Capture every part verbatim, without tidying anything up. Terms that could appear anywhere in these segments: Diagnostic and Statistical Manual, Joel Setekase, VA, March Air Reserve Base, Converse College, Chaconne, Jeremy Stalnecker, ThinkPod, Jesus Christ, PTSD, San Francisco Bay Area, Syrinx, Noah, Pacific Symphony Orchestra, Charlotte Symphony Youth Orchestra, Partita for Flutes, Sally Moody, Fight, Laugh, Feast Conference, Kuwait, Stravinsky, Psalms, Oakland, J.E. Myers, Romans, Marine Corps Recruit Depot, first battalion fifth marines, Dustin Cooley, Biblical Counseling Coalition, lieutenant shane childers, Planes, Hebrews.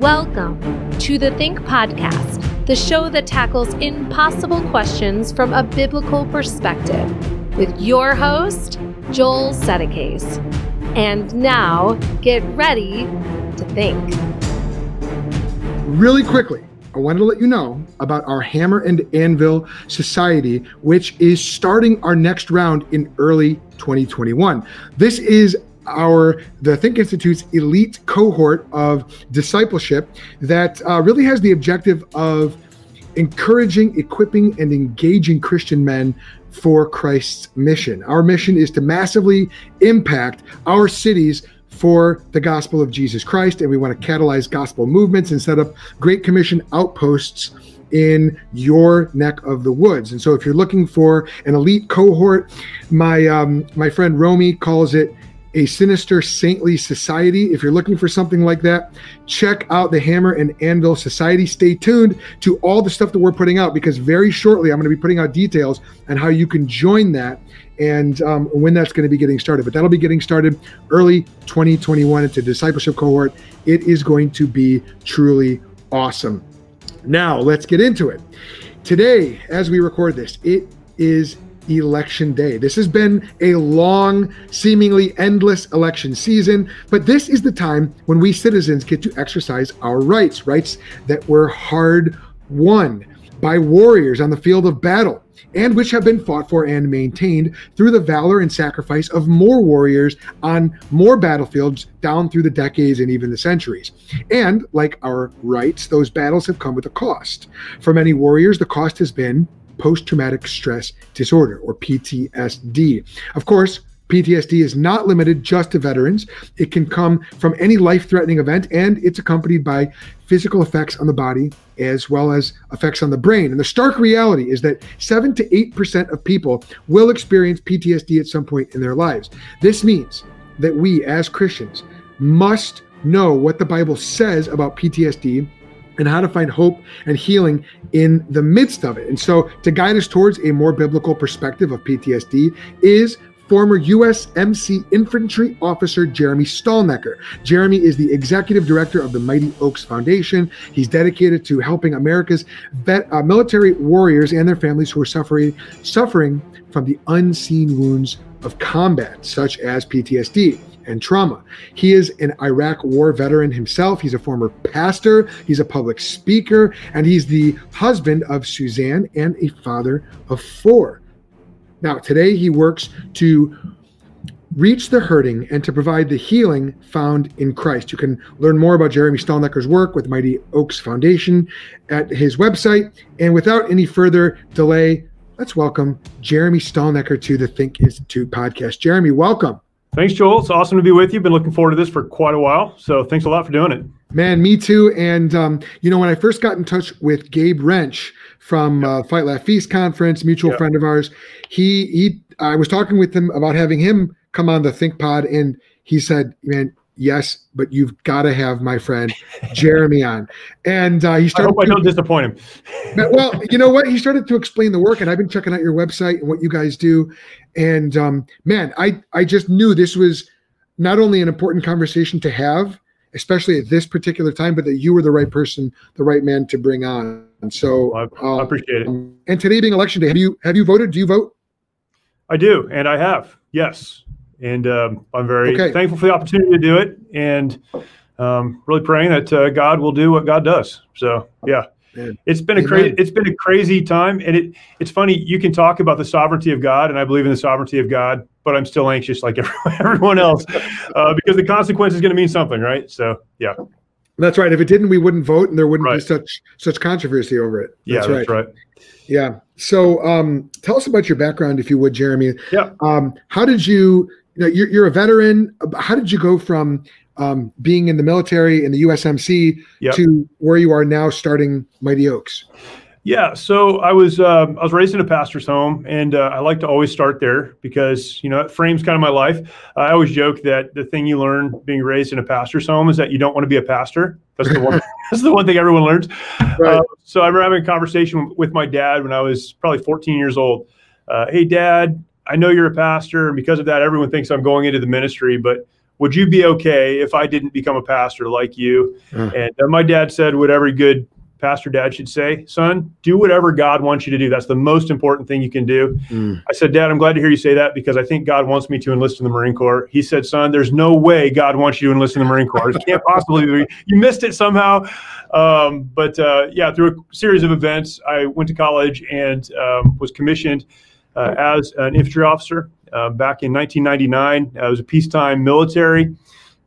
Welcome to the Think Podcast, the show that tackles impossible questions from a biblical perspective, with your host, Joel Setekase. And now, get ready to think. Really quickly, I wanted to let you know about our Hammer and Anvil Society, which is starting our next round in early twenty twenty-one. This is our the Think Institute's elite cohort of discipleship that uh, really has the objective of encouraging, equipping, and engaging Christian men for Christ's mission. Our mission is to massively impact our cities for the gospel of Jesus Christ, and we want to catalyze gospel movements and set up Great Commission outposts in your neck of the woods. And so if you're looking for an elite cohort, my um, my friend Romy calls it a sinister saintly society. If you're looking for something like that, check out the Hammer and Anvil Society. Stay tuned to all the stuff that we're putting out, because very shortly I'm going to be putting out details on how you can join that and um, when that's going to be getting started. But that'll be getting started early twenty twenty-one. It's a discipleship cohort. It is going to be truly awesome. Now let's get into it. Today, as we record this, it is Election Day. This has been a long, seemingly endless election season, but this is the time when we citizens get to exercise our rights, rights that were hard won by warriors on the field of battle, and which have been fought for and maintained through the valor and sacrifice of more warriors on more battlefields down through the decades and even the centuries. And like our rights, those battles have come with a cost. For many warriors, the cost has been post-traumatic stress disorder, or P T S D. Of course, P T S D is not limited just to veterans. It can come from any life-threatening event, and it's accompanied by physical effects on the body as well as effects on the brain. And the stark reality is that seven to eight percent of people will experience P T S D at some point in their lives. This means that we as Christians must know what the Bible says about P T S D and how to find hope and healing in the midst of it. And so to guide us towards a more biblical perspective of P T S D is former U S M C infantry officer Jeremy Stalnecker. Jeremy is the executive director of the Mighty Oaks Foundation. He's dedicated to helping America's vet, uh, military warriors and their families who are suffering, suffering from the unseen wounds of combat, such as P T S D and trauma. He is an Iraq war veteran himself. He's a former pastor, he's a public speaker, and he's the husband of Suzanne and a father of four. Now, today he works to reach the hurting and to provide the healing found in Christ. You can learn more about Jeremy Stalnecker's work with Mighty Oaks Foundation at his website. And without any further delay, let's welcome Jeremy Stalnecker to the Think Institute podcast. Jeremy, welcome. Thanks, Joel. It's awesome to be with you. Been looking forward to this for quite a while. So thanks a lot for doing it. Man, me too. And, um, you know, when I first got in touch with Gabe Wrench from uh, Fight, Laugh, Feast Conference, mutual yep. friend of ours, he, he, I was talking with him about having him come on the ThinkPod, and he said, man, yes, but you've got to have my friend Jeremy on. And uh, he started. I hope I don't disappoint him. Well, you know what? He started to explain the work, and I've been checking out your website and what you guys do. And um, man, I, I just knew this was not only an important conversation to have, especially at this particular time, but that you were the right person, the right man to bring on. And so I, I appreciate um, it. And today being election day, have you have you voted? Do you vote? I do, and I have. Yes. And um, I'm very okay. thankful for the opportunity to do it, and um, really praying that uh, God will do what God does. So, yeah, Amen. it's been a crazy it's been a crazy time, and it it's funny. You can talk about the sovereignty of God, and I believe in the sovereignty of God, but I'm still anxious like everyone else uh, because the consequence is going to mean something, right? So, yeah, that's right. If it didn't, we wouldn't vote, and there wouldn't right. be such such controversy over it. That's yeah, that's right. right. Yeah. So, um, tell us about your background, if you would, Jeremy. Yeah. Um, how did you Now, you're, you're a veteran. How did you go from um, being in the military in the U S M C yep. to where you are now, starting Mighty Oaks? Yeah, so I was uh, I was raised in a pastor's home, and uh, I like to always start there because, you know, it frames kind of my life. I always joke that the thing you learn being raised in a pastor's home is that you don't want to be a pastor. That's the one. That's the one thing everyone learns. Right. Uh, so I remember having a conversation with my dad when I was probably fourteen years old. Uh, hey, Dad, I know you're a pastor, and because of that, everyone thinks I'm going into the ministry, but would you be okay if I didn't become a pastor like you? Mm. And uh, my dad said, what every good pastor dad should say, son, do whatever God wants you to do. That's the most important thing you can do. Mm. I said, Dad, I'm glad to hear you say that because I think God wants me to enlist in the Marine Corps. He said, son, there's no way God wants you to enlist in the Marine Corps. It can't possibly be. You missed it somehow. Um, but uh, yeah, through a series of events, I went to college and um, was commissioned uh, as an infantry officer uh, back in nineteen ninety-nine. Uh, it was a peacetime military,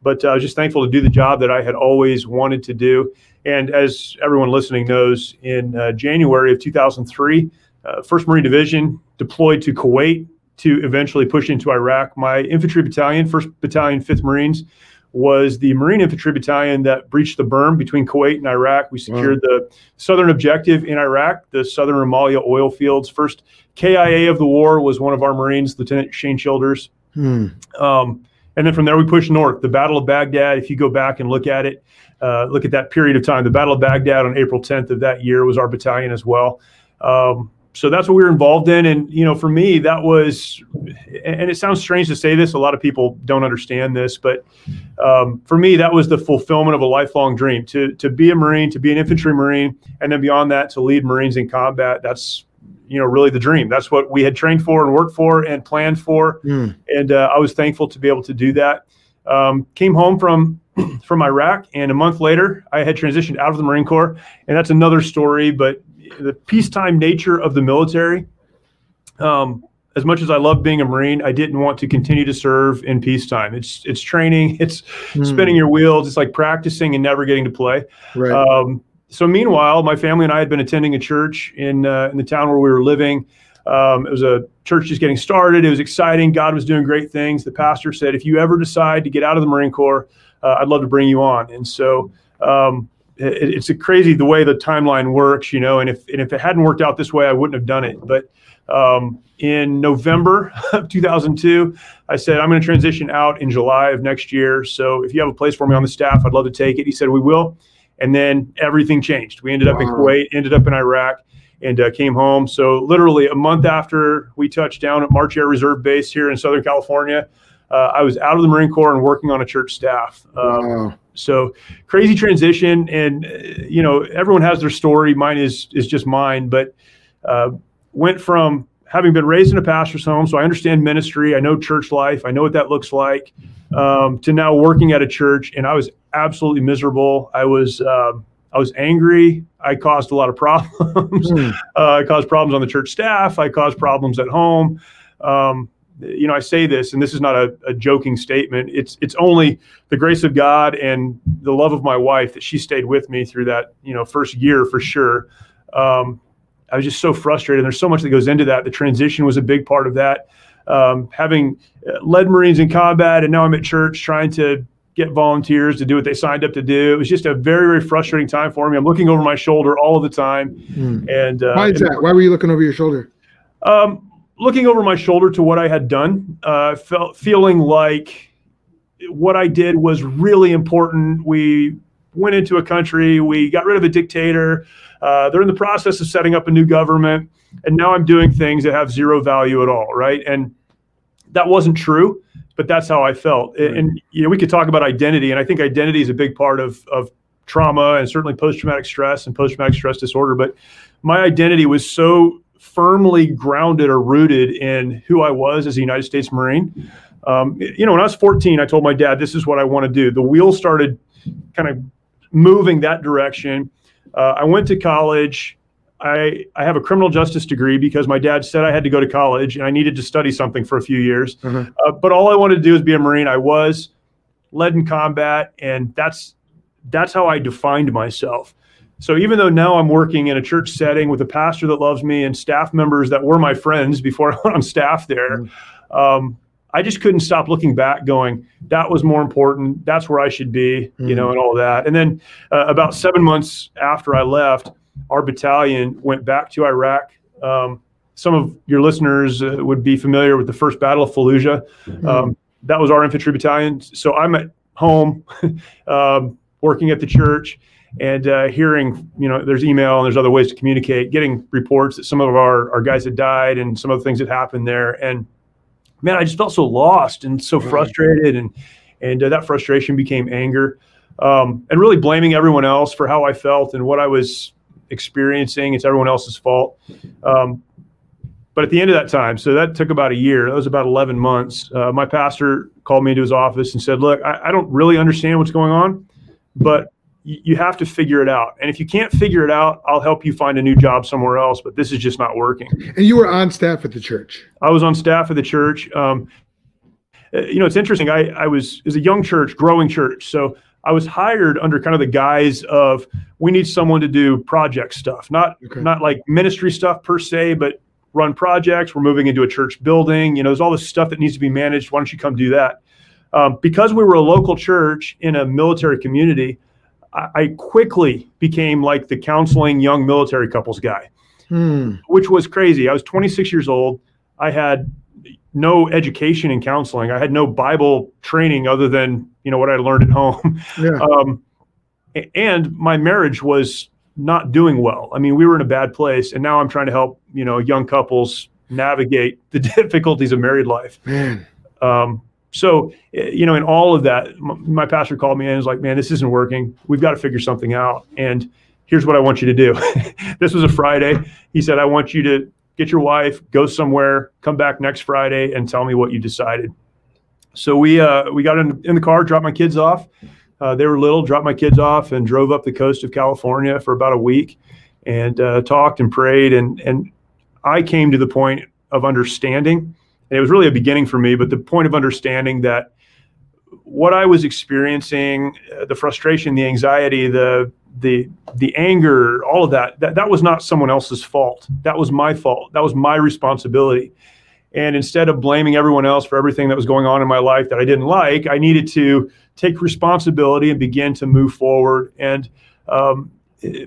but uh, I was just thankful to do the job that I had always wanted to do. And as everyone listening knows, in uh, January of two thousand three, uh, first Marine Division deployed to Kuwait to eventually push into Iraq. My infantry battalion, first Battalion fifth Marines, was the Marine Infantry Battalion that breached the berm between Kuwait and Iraq. We secured wow. the southern objective in Iraq, the southern Romalia oil fields. First K I A of the war was one of our Marines, Lieutenant Shane Childers. Hmm. Um, and then from there, we pushed north. The Battle of Baghdad, if you go back and look at it, Uh, look at that period of time. The Battle of Baghdad on April tenth of that year was our battalion as well. Um, so that's what we were involved in. And, you know, for me, that was, and it sounds strange to say this, a lot of people don't understand this, but um, for me, that was the fulfillment of a lifelong dream to, to be a Marine, to be an infantry Marine, and then beyond that, to lead Marines in combat. That's, you know, really the dream. That's what we had trained for and worked for and planned for. Mm. And uh, I was thankful to be able to do that. Um, came home from from Iraq, and a month later, I had transitioned out of the Marine Corps, and that's another story, but the peacetime nature of the military, um, as much as I loved being a Marine, I didn't want to continue to serve in peacetime. It's it's training, it's mm. spinning your wheels, it's like practicing and never getting to play. Right. Um, so meanwhile, my family and I had been attending a church in uh, in the town where we were living. Um, it was a church just getting started. It was exciting. God was doing great things. The pastor said, if you ever decide to get out of the Marine Corps, uh, I'd love to bring you on. And so um, it, it's a crazy the way the timeline works, you know, and if and if it hadn't worked out this way, I wouldn't have done it. But um, in November of two thousand two, I said, I'm going to transition out in July of next year. So if you have a place for me on the staff, I'd love to take it. He said, we will. And then everything changed. We ended up wow. in Kuwait, ended up in Iraq. And uh, came home. So literally a month after we touched down at March Air Reserve Base here in Southern California, uh, I was out of the Marine Corps and working on a church staff. Um, wow. So crazy transition. And, uh, you know, everyone has their story. Mine is is just mine. But uh, went from having been raised in a pastor's home, so I understand ministry. I know church life. I know what that looks like, um, to now working at a church. And I was absolutely miserable. I was uh, I was angry. I caused a lot of problems. Mm. Uh, I caused problems on the church staff. I caused problems at home. Um, you know, I say this, and this is not a, a joking statement. It's it's only the grace of God and the love of my wife that she stayed with me through that, you know, first year for sure. Um, I was just so frustrated. There's so much that goes into that. The transition was a big part of that. Um, having led Marines in combat, and now I'm at church trying to get volunteers to do what they signed up to do. It was just a very, very frustrating time for me. I'm looking over my shoulder all of the time. Mm. And uh, why is that? Why were you looking over your shoulder? Um, looking over my shoulder to what I had done, uh, felt feeling like what I did was really important. We went into a country, we got rid of a dictator. Uh, they're in the process of setting up a new government. And now I'm doing things that have zero value at all. Right. And that wasn't true. But that's how I felt. And, right. and, you know, we could talk about identity. And I think identity is a big part of, of trauma and certainly post-traumatic stress and post-traumatic stress disorder. But my identity was so firmly grounded or rooted in who I was as a United States Marine. Um, you know, when I was fourteen, I told my dad, this is what I want to do. The wheels started kind of moving that direction. Uh, I went to college. I, I have a criminal justice degree because my dad said I had to go to college and I needed to study something for a few years. Mm-hmm. Uh, but all I wanted to do is be a Marine. I was led in combat, and that's that's how I defined myself. So even though now I'm working in a church setting with a pastor that loves me and staff members that were my friends before I went on staff there, mm-hmm. um, I just couldn't stop looking back going, that was more important. That's where I should be, mm-hmm. you know, and all that. And then uh, about seven months after I left, our battalion went back to Iraq. Um, some of your listeners uh, would be familiar with the first Battle of Fallujah. Mm-hmm. Um, that was our infantry battalion. So I'm at home um, working at the church and uh, hearing, you know, there's email and there's other ways to communicate, getting reports that some of our, our guys had died and some of the things that happened there. And man, I just felt so lost and so frustrated and And uh, that frustration became anger, um, and really blaming everyone else for how I felt and what I was experiencing. It's everyone else's fault. Um, but at the end of that time, so that took about a year, that was about eleven months. Uh, my pastor called me into his office and said, look, I, I don't really understand what's going on, but you, you have to figure it out. And if you can't figure it out, I'll help you find a new job somewhere else, but this is just not working. And you were on staff at the church. I was on staff at the church. Um, you know, it's interesting. I, I was, is a young church, growing church. So I was hired under kind of the guise of, we need someone to do project stuff, not okay. not like ministry stuff per se, but run projects. We're moving into a church building. You know, there's all this stuff that needs to be managed. Why don't you come do that? Um, because we were a local church in a military community, I, I quickly became like the counseling young military couples guy, hmm. which was crazy. I was twenty-six years old. I had no education in counseling. I had no Bible training other than, you know, what I learned at home. Yeah. Um, and my marriage was not doing well. I mean, we were in a bad place, and now I'm trying to help, you know, young couples navigate the difficulties of married life. Man. Um, so, you know, in all of that, my pastor called me and was like, man, this isn't working. We've got to figure something out. And here's what I want you to do. This was a Friday. He said, I want you to get your wife, go somewhere, come back next Friday and tell me what you decided. So we uh, we got in, in the car, dropped my kids off. Uh, they were little, dropped my kids off and drove up the coast of California for about a week and uh, talked and prayed. And and I came to the point of understanding, and it was really a beginning for me, but the point of understanding that what I was experiencing, uh, the frustration, the anxiety, the the the anger, all of that, that, that was not someone else's fault. That was my fault. That was my responsibility. And instead of blaming everyone else for everything that was going on in my life that I didn't like, I needed to take responsibility and begin to move forward. And um,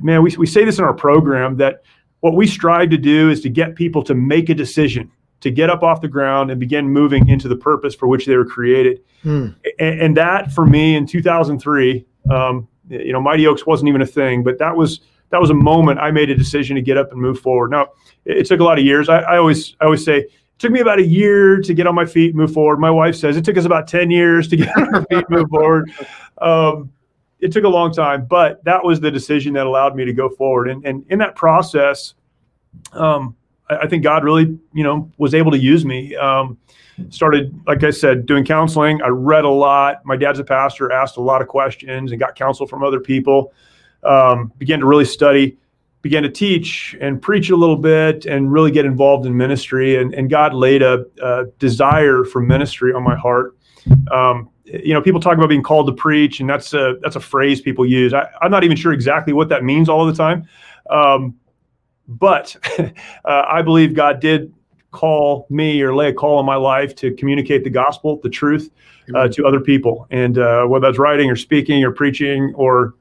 man, we, we say this in our program, that what we strive to do is to get people to make a decision, to get up off the ground and begin moving into the purpose for which they were created. Hmm. And, and that for me in two thousand three, um, you know, Mighty Oaks wasn't even a thing, but that was that was a moment I made a decision to get up and move forward. Now, it, it took a lot of years. I, I always I always say, it took me about a year to get on my feet and move forward. My wife says it took us about ten years to get on our feet and move forward. Um, it took a long time, but that was the decision that allowed me to go forward. And, and in that process, um, I, I think God really, you know, was able to use me. Um, started, like I said, doing counseling. I read a lot. My dad's a pastor, asked a lot of questions and got counsel from other people. Um, began to really study. Began to teach and preach a little bit and really get involved in ministry. And, and God laid a, a desire for ministry on my heart. Um, you know, people talk about being called to preach, and that's a, that's a phrase people use. I, I'm not even sure exactly what that means all of the time. Um, but uh, I believe God did call me or lay a call on my life to communicate the gospel, the truth, uh, to other people. And uh, whether that's writing or speaking or preaching or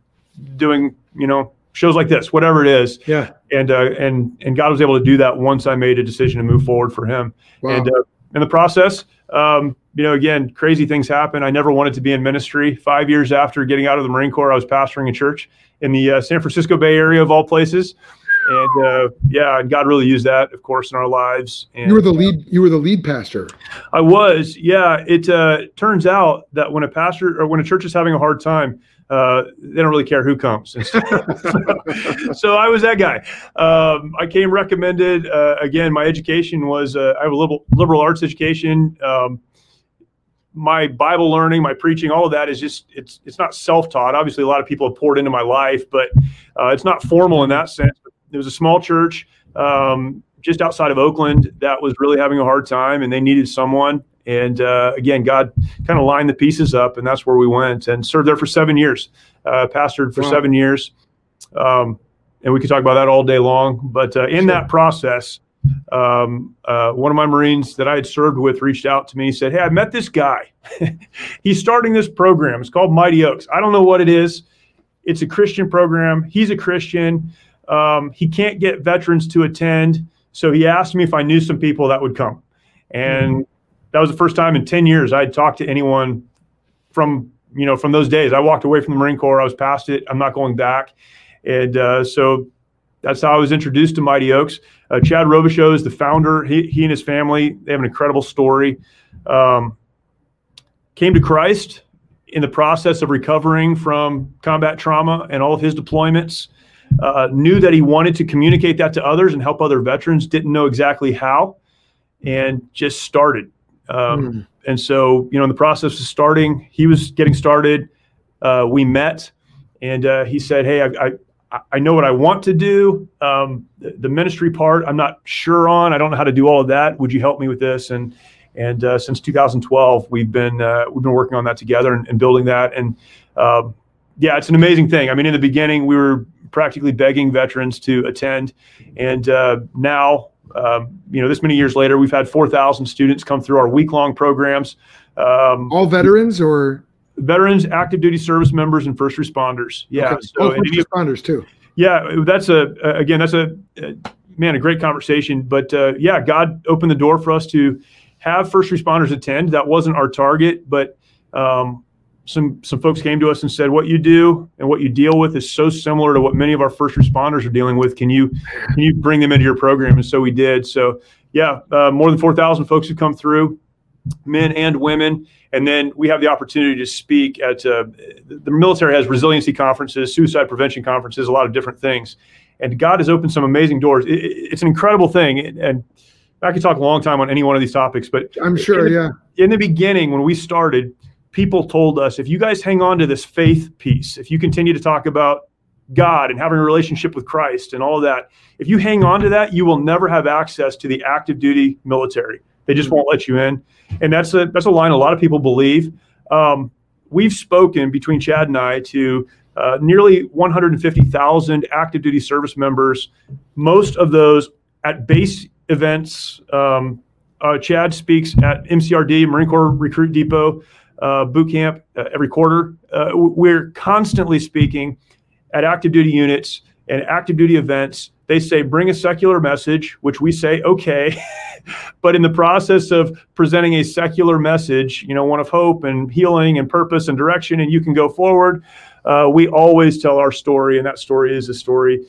doing, you know, shows like this, whatever it is. Yeah. And, uh, and, and God was able to do that once I made a decision to move forward for him. Wow. And, uh, in the process, um, you know, again, crazy things happen. I never wanted to be in ministry. Five years after getting out of the Marine Corps, I was pastoring a church in the uh, San Francisco Bay Area of all places. And, uh, yeah, and God really used that, of course, in our lives. And, you were the lead, you were the lead pastor. I was. Yeah. It, uh, turns out that when a pastor or when a church is having a hard time, Uh, they don't really care who comes. so, so I was that guy. Um, I came recommended. Uh, again, my education was, uh, I have a liberal, liberal arts education. Um, my Bible learning, my preaching, all of that is just, it's it's not self-taught. Obviously, a lot of people have poured into my life, but uh, it's not formal in that sense. There was a small church um, just outside of Oakland that was really having a hard time, and they needed someone. And uh, again, God kind of lined the pieces up, and that's where we went and served there for seven years, uh, pastored for wow. seven years. Um, and we could talk about that all day long. But uh, in sure. that process, um, uh, one of my Marines that I had served with reached out to me and said, hey, I met this guy. He's starting this program. It's called Mighty Oaks. I don't know what it is. It's a Christian program. He's a Christian. Um, he can't get veterans to attend. So he asked me if I knew some people that would come. And mm-hmm. that was the first time in ten years I had talked to anyone from, you know, from those days. I walked away from the Marine Corps. I was past it. I'm not going back. And uh, so that's how I was introduced to Mighty Oaks. Uh, Chad Robichaud is the founder. He, he and his family, they have an incredible story. Um, came to Christ in the process of recovering from combat trauma and all of his deployments, uh, knew that he wanted to communicate that to others and help other veterans, didn't know exactly how, and just started. Um, mm. And so, you know, in the process of starting, he was getting started. Uh, we met, and uh, he said, hey, I, I, I know what I want to do. Um, the, the ministry part, I'm not sure on. I don't know how to do all of that. Would you help me with this? And And uh, since two thousand twelve, we've been uh, we've been working on that together and, and building that. And uh, yeah, it's an amazing thing. I mean, in the beginning, we were practically begging veterans to attend, and uh, now, um, you know, this many years later, we've had four thousand students come through our week-long programs. Um, All veterans, or veterans, active duty service members, and first responders. Yeah, okay. so, first responders too. Yeah, that's a again, that's a, a man, a great conversation. But uh, yeah, God opened the door for us to have first responders attend. That wasn't our target, but um, some some folks came to us and said, what you do and what you deal with is so similar to what many of our first responders are dealing with. Can you can you bring them into your program? And so we did. So yeah, uh, more than four thousand folks have come through, men and women. And then we have the opportunity to speak at, uh, the military has resiliency conferences, suicide prevention conferences, a lot of different things. And God has opened some amazing doors. It, it's an incredible thing. And, and I could talk a long time on any one of these topics, but I'm sure, in the, yeah. In the beginning, when we started, people told us, if you guys hang on to this faith piece, if you continue to talk about God and having a relationship with Christ and all of that, if you hang on to that, you will never have access to the active duty military. They just won't let you in. And that's a, that's a line a lot of people believe. Um, we've spoken between Chad and I to uh, nearly one hundred fifty thousand active duty service members, most of those at base events. Um, uh, Chad speaks at M C R D, Marine Corps Recruit Depot, uh, boot camp uh, every quarter. Uh, we're constantly speaking at active duty units and active duty events. They say, bring a secular message, which we say, okay. But in the process of presenting a secular message, you know, one of hope and healing and purpose and direction, and you can go forward. Uh, we always tell our story, and that story is a story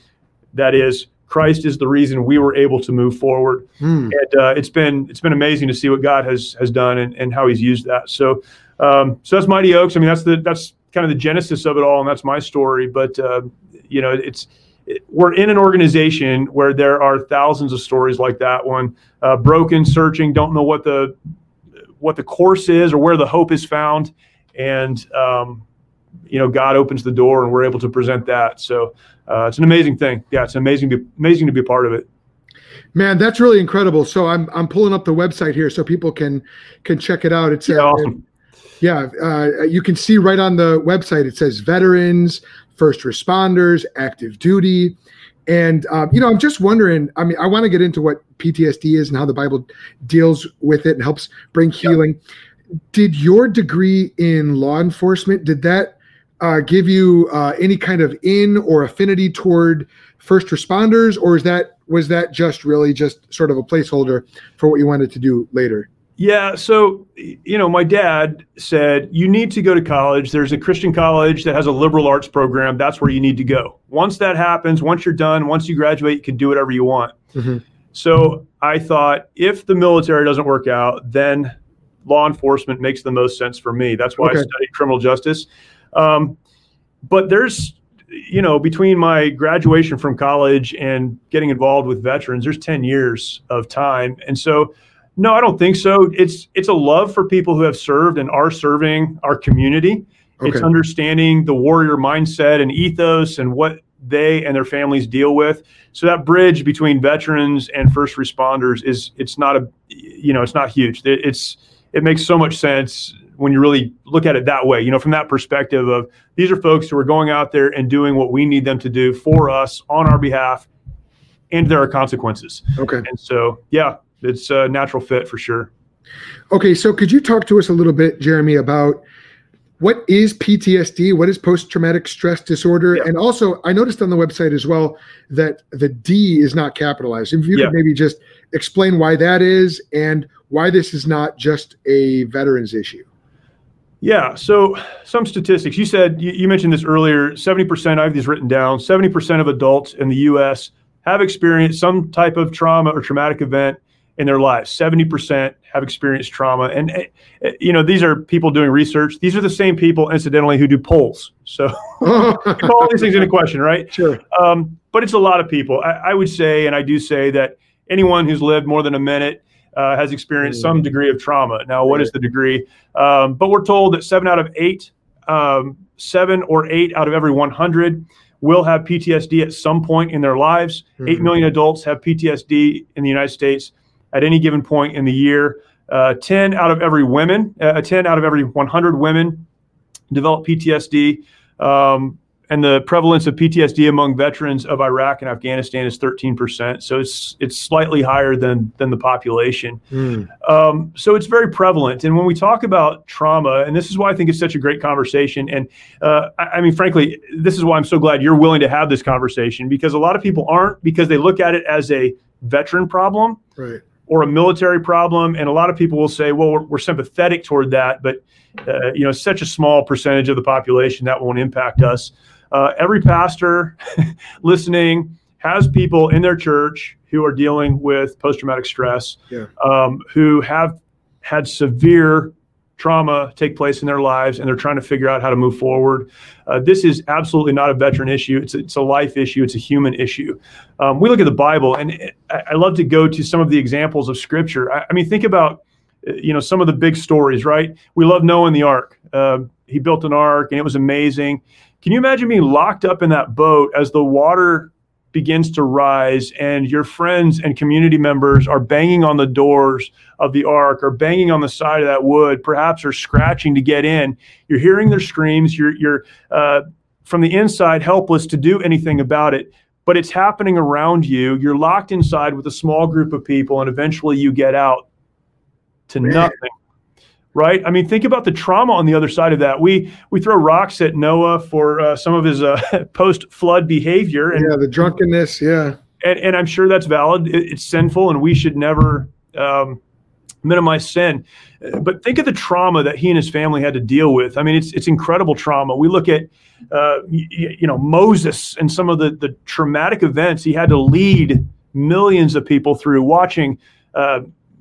that is Christ is the reason we were able to move forward. Hmm. And uh, it's been it's been amazing to see what God has has done and, and how he's used that. So um, so that's Mighty Oaks. I mean, that's the that's kind of the genesis of it all, and that's my story. But, uh, you know, it's it, we're in an organization where there are thousands of stories like that one, uh, broken, searching, don't know what the what the course is or where the hope is found. And, um, you know, God opens the door and we're able to present that. So uh, it's an amazing thing. Yeah, it's amazing to be, amazing to be a part of it. Man, that's really incredible. So I'm I'm pulling up the website here so people can can check it out. It's yeah, uh, awesome. Yeah, uh, you can see right on the website, it says veterans, first responders, active duty. And, um, you know, I'm just wondering, I mean, I want to get into what P T S D is and how the Bible deals with it and helps bring healing. Yeah. Did your degree in law enforcement, did that Uh, give you uh, any kind of in or affinity toward first responders, or is that was that just really just sort of a placeholder for what you wanted to do later? Yeah, so you know, my dad said you need to go to college. There's a Christian college that has a liberal arts program. That's where you need to go. Once that happens, once you're done, once you graduate, you can do whatever you want. Mm-hmm. So I thought if the military doesn't work out, then law enforcement makes the most sense for me. That's why okay. I studied criminal justice. Um, but there's, you know, between my graduation from college and getting involved with veterans, there's ten years of time. And so, no, I don't think so. It's, it's a love for people who have served and are serving our community. Okay. It's understanding the warrior mindset and ethos and what they and their families deal with. So that bridge between veterans and first responders is, it's not a, you know, it's not huge. It's, it makes so much sense when you really look at it that way, you know, from that perspective of these are folks who are going out there and doing what we need them to do for us on our behalf, and there are consequences. Okay. And so, yeah, it's a natural fit for sure. Okay. So could you talk to us a little bit, Jeremy, about what is P T S D? What is post-traumatic stress disorder? Yeah. And also I noticed on the website as well that the D is not capitalized. If you yeah. could maybe just explain why that is and why this is not just a veterans issue. Yeah. So some statistics, you said, you, you mentioned this earlier, seventy percent, I have these written down, seventy percent of adults in the U S have experienced some type of trauma or traumatic event in their lives. seventy percent have experienced trauma. And, you know, these are people doing research. These are the same people, incidentally, who do polls. So all these things into question, right? Sure. Um, but it's a lot of people. I, I would say, and I do say, that anyone who's lived more than a minute uh, has experienced some degree of trauma. Now, what is the degree? Um, but we're told that seven out of eight, um, seven or eight out of every one hundred will have P T S D at some point in their lives. Mm-hmm. Eight million adults have P T S D in the United States at any given point in the year. Uh, ten out of every women, uh, ten out of every one hundred women develop P T S D. Um, and the prevalence of P T S D among veterans of Iraq and Afghanistan is thirteen percent. So it's it's slightly higher than than the population. Mm. Um, so it's very prevalent. And when we talk about trauma, and this is why I think it's such a great conversation. And uh, I, I mean, frankly, this is why I'm so glad you're willing to have this conversation, because a lot of people aren't, because they look at it as a veteran problem. Right. Or a military problem. And a lot of people will say, well, we're, we're sympathetic toward that, but uh, you know, such a small percentage of the population that won't impact us. Uh, every pastor listening has people in their church who are dealing with post-traumatic stress, yeah. um, who have had severe trauma take place in their lives, and they're trying to figure out how to move forward. Uh, this is absolutely not a veteran issue. It's, it's a life issue. It's a human issue. Um, we look at the Bible, and it, I love to go to some of the examples of Scripture. I, I mean, think about, you know, some of the big stories, right? We love Noah and the ark. Uh, he built an ark, and it was amazing. Can you imagine being locked up in that boat as the water begins to rise, and your friends and community members are banging on the doors of the ark, or banging on the side of that wood, perhaps are scratching to get in? You're hearing their screams. You're, you're uh, from the inside, helpless to do anything about it, but it's happening around you. You're locked inside with a small group of people, and eventually you get out to Man. nothing. Right? I mean, think about the trauma on the other side of that. We we throw rocks at Noah for uh, some of his uh, post-flood behavior. And, yeah, the drunkenness, yeah. And, and I'm sure that's valid. It, it's sinful, and we should never um, minimize sin. But think of the trauma that he and his family had to deal with. I mean, it's it's incredible trauma. We look at, uh, you, you know, Moses and some of the, the traumatic events he had to lead millions of people through, watching, uh,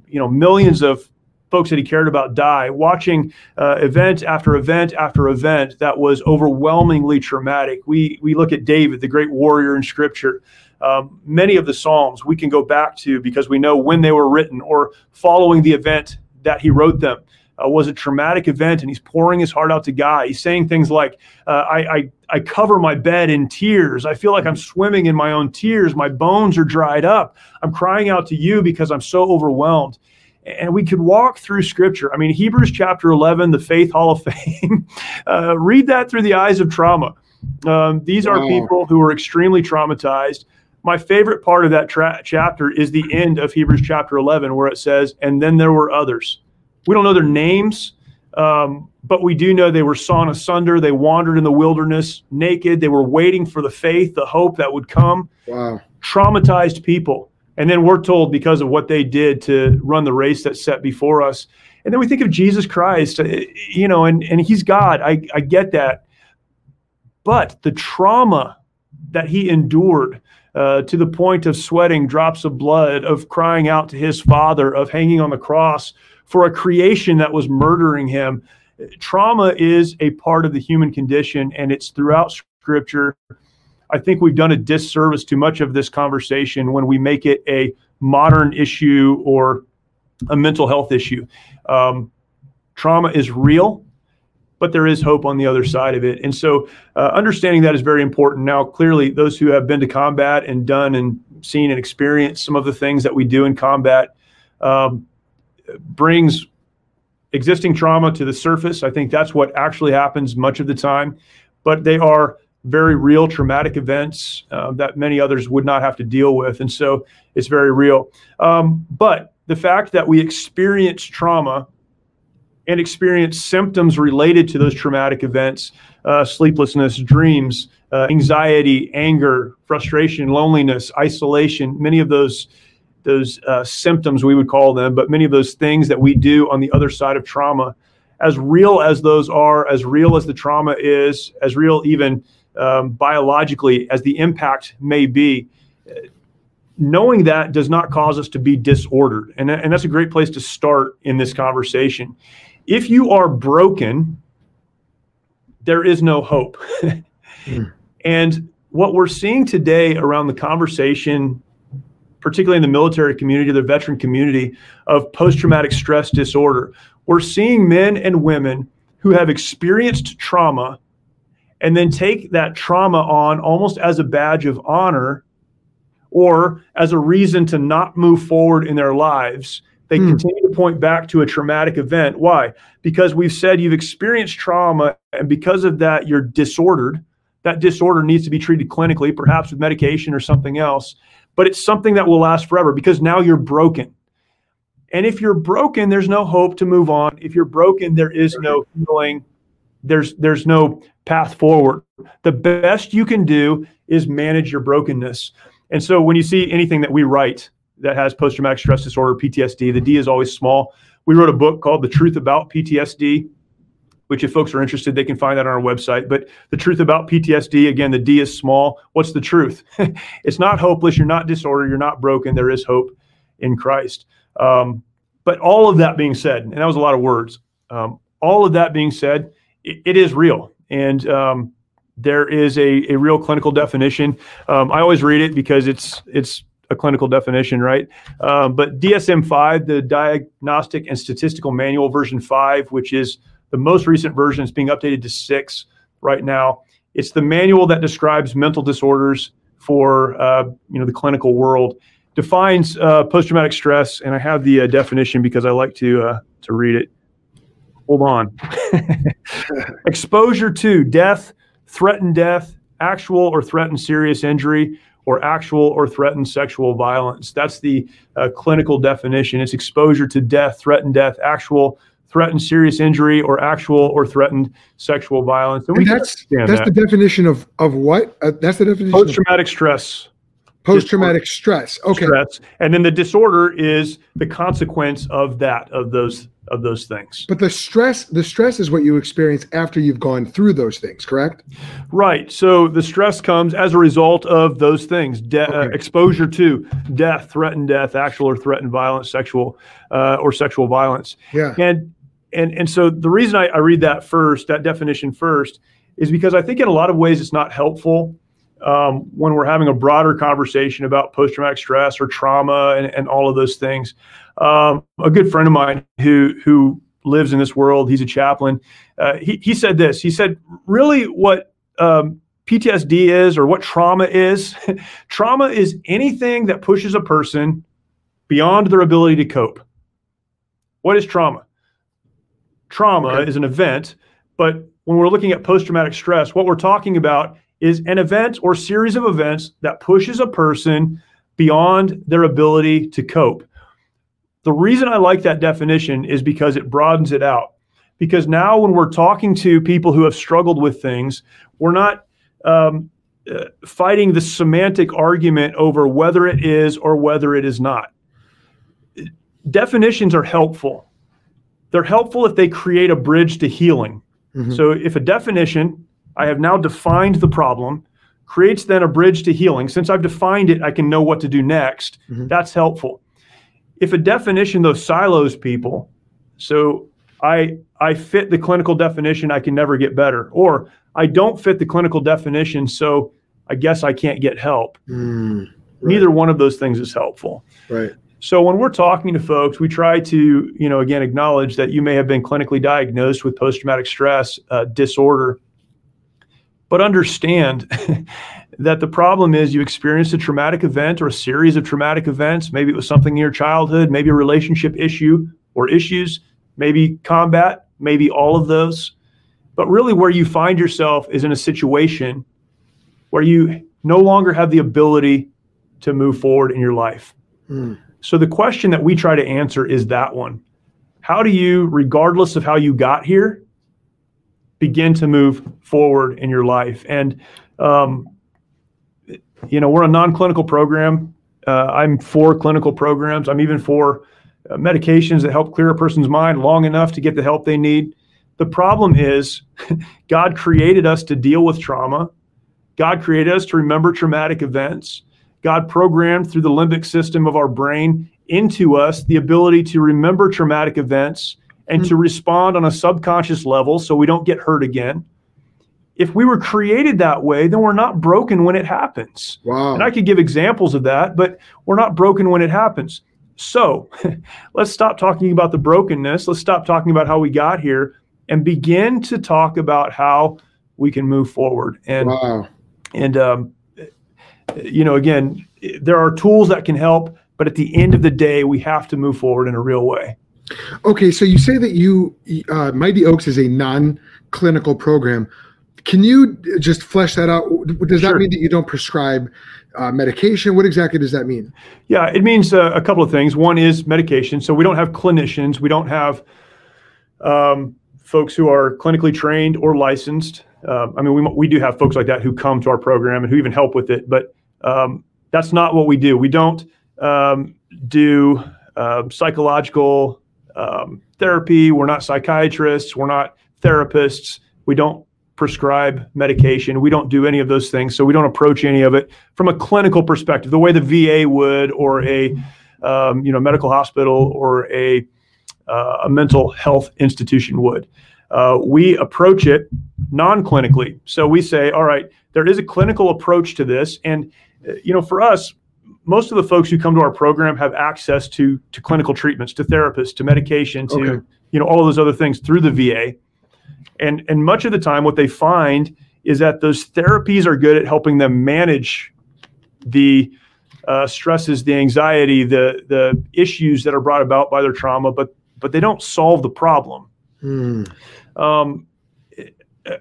you know, millions of folks that he cared about die, watching uh, event after event after event that was overwhelmingly traumatic. We we look at David, the great warrior in Scripture. Um, many of the Psalms we can go back to because we know when they were written or following the event that he wrote them. Uh, was a traumatic event, and he's pouring his heart out to God. He's saying things like, uh, I, I I cover my bed in tears. I feel like I'm swimming in my own tears. My bones are dried up. I'm crying out to you because I'm so overwhelmed. And we could walk through Scripture. I mean, Hebrews chapter eleven, the Faith Hall of Fame, uh, read that through the eyes of trauma. Um, these are wow. people who are extremely traumatized. My favorite part of that tra- chapter is the end of Hebrews chapter eleven, where it says, and then there were others. We don't know their names, um, but we do know they were sawn asunder. They wandered in the wilderness naked. They were waiting for the faith, the hope that would come. Wow. Traumatized people. And then we're told, because of what they did, to run the race that's set before us. And then we think of Jesus Christ, you know, and, and he's God. I, I get that. But the trauma that he endured uh, to the point of sweating drops of blood, of crying out to his Father, of hanging on the cross for a creation that was murdering him. Trauma is a part of the human condition, and it's throughout Scripture. I think we've done a disservice to much of this conversation when we make it a modern issue or a mental health issue. Um, trauma is real, but there is hope on the other side of it. And so uh, understanding that is very important. Now, clearly, those who have been to combat and done and seen and experienced some of the things that we do in combat um, brings existing trauma to the surface. I think that's what actually happens much of the time, but they are very real traumatic events uh, that many others would not have to deal with. And so it's very real. Um, but the fact that we experience trauma and experience symptoms related to those traumatic events, uh, sleeplessness, dreams, uh, anxiety, anger, frustration, loneliness, isolation, many of those, those uh, symptoms we would call them, but many of those things that we do on the other side of trauma, as real as those are, as real as the trauma is, as real even Um, biologically as the impact may be, knowing that does not cause us to be disordered. And, and that's a great place to start in this conversation. If you are broken, there is no hope. mm. And what we're seeing today around the conversation, particularly in the military community, the veteran community, of post-traumatic stress disorder, we're seeing men and women who have experienced trauma and then take that trauma on almost as a badge of honor or as a reason to not move forward in their lives. They mm. continue to point back to a traumatic event. Why? Because we've said you've experienced trauma, and because of that, you're disordered. That disorder needs to be treated clinically, perhaps with medication or something else, but it's something that will last forever because now you're broken. And if you're broken, there's no hope to move on. If you're broken, there is no healing. There's, there's no path forward. The best you can do is manage your brokenness. And so when you see anything that we write that has post-traumatic stress disorder, P T S D, the D is always small. We wrote a book called The Truth About P T S D, which if folks are interested, they can find that on our website. But The Truth About P T S D, again, the D is small. What's the truth? It's not hopeless. You're not disordered. You're not broken. There is hope in Christ. Um, but all of that being said, and that was a lot of words, um, all of that being said, it, it is real. And um, there is a, a real clinical definition. Um, I always read it because it's it's a clinical definition, right? Um, but D S M five, the Diagnostic and Statistical Manual version five, which is the most recent version, is being updated to six right now. It's the manual that describes mental disorders for uh, you know the clinical world. Defines uh, post-traumatic stress, and I have the uh, definition because I like to uh, to read it. Hold on. Exposure to death, threatened death, actual or threatened serious injury, or actual or threatened sexual violence. That's the uh, clinical definition. It's exposure to death, threatened death, actual threatened serious injury, or actual or threatened sexual violence. And, and we that's that's that. the definition of of what? Uh, that's the definition. Post-traumatic of- stress. Post-traumatic stress. Okay. Stress. And then the disorder is the consequence of that, of those, of those things. But the stress, the stress is what you experience after you've gone through those things, correct? Right. So the stress comes as a result of those things: De- okay. uh, exposure to death, threatened death, actual or threatened violence, sexual uh, or sexual violence. Yeah. And and and so the reason I, I read that first, that definition first, is because I think in a lot of ways it's not helpful. Um, when we're having a broader conversation about post-traumatic stress or trauma and, and all of those things. Um, a good friend of mine who who lives in this world, he's a chaplain, uh, he, he said this. He said, really what um, P T S D is, or what trauma is, trauma is anything that pushes a person beyond their ability to cope. What is trauma? Trauma okay. is an event, but when we're looking at post-traumatic stress, what we're talking about is an event or series of events that pushes a person beyond their ability to cope. The reason I like that definition is because it broadens it out. Because now when we're talking to people who have struggled with things, we're not um, uh, fighting the semantic argument over whether it is or whether it is not. Definitions are helpful. They're helpful if they create a bridge to healing. Mm-hmm. So if a definition, I have now defined the problem, creates then a bridge to healing. Since I've defined it, I can know what to do next. Mm-hmm. That's helpful. If a definition, though, silos people, so I I fit the clinical definition, I can never get better, or I don't fit the clinical definition, so I guess I can't get help. Mm, right. Neither one of those things is helpful. Right. So when we're talking to folks, we try to, you know, again, acknowledge that you may have been clinically diagnosed with post-traumatic stress uh, disorder, but understand that the problem is you experienced a traumatic event or a series of traumatic events. Maybe it was something in your childhood, maybe a relationship issue or issues, maybe combat, maybe all of those. But really where you find yourself is in a situation where you no longer have the ability to move forward in your life. Mm. So the question that we try to answer is that one. How do you, regardless of how you got here, begin to move forward in your life? And, um, you know, we're a non-clinical program. Uh, I'm for clinical programs. I'm even for uh, medications that help clear a person's mind long enough to get the help they need. The problem is God created us to deal with trauma. God created us to remember traumatic events. God programmed through the limbic system of our brain into us the ability to remember traumatic events and mm-hmm. to respond on a subconscious level so we don't get hurt again. If we were created that way, then we're not broken when it happens. Wow. And I could give examples of that, but we're not broken when it happens. So let's stop talking about the brokenness. Let's stop talking about how we got here and begin to talk about how we can move forward. And, wow. and um, you know, again, there are tools that can help, but at the end of the day, we have to move forward in a real way. Okay. So you say that you, uh, Mighty Oaks is a non-clinical program. Can you just flesh that out? Does that Sure. mean that you don't prescribe uh, medication? What exactly does that mean? Yeah, it means uh, a couple of things. One is medication. So we don't have clinicians. We don't have um, folks who are clinically trained or licensed. Uh, I mean, we we do have folks like that who come to our program and who even help with it, but um, that's not what we do. We don't um, do uh, psychological um, therapy. We're not psychiatrists. We're not therapists. We don't prescribe medication. We don't do any of those things. So we don't approach any of it from a clinical perspective, the way the V A would, or a, um, you know, medical hospital or a, uh, a mental health institution would. Uh, we approach it non-clinically. So we say, all right, there is a clinical approach to this. And, you know, for us, most of the folks who come to our program have access to, to clinical treatments, to therapists, to medication, to, okay. you know, all of those other things through the V A. And and much of the time, what they find is that those therapies are good at helping them manage the uh, stresses, the anxiety, the the issues that are brought about by their trauma, but but they don't solve the problem. Mm. Um,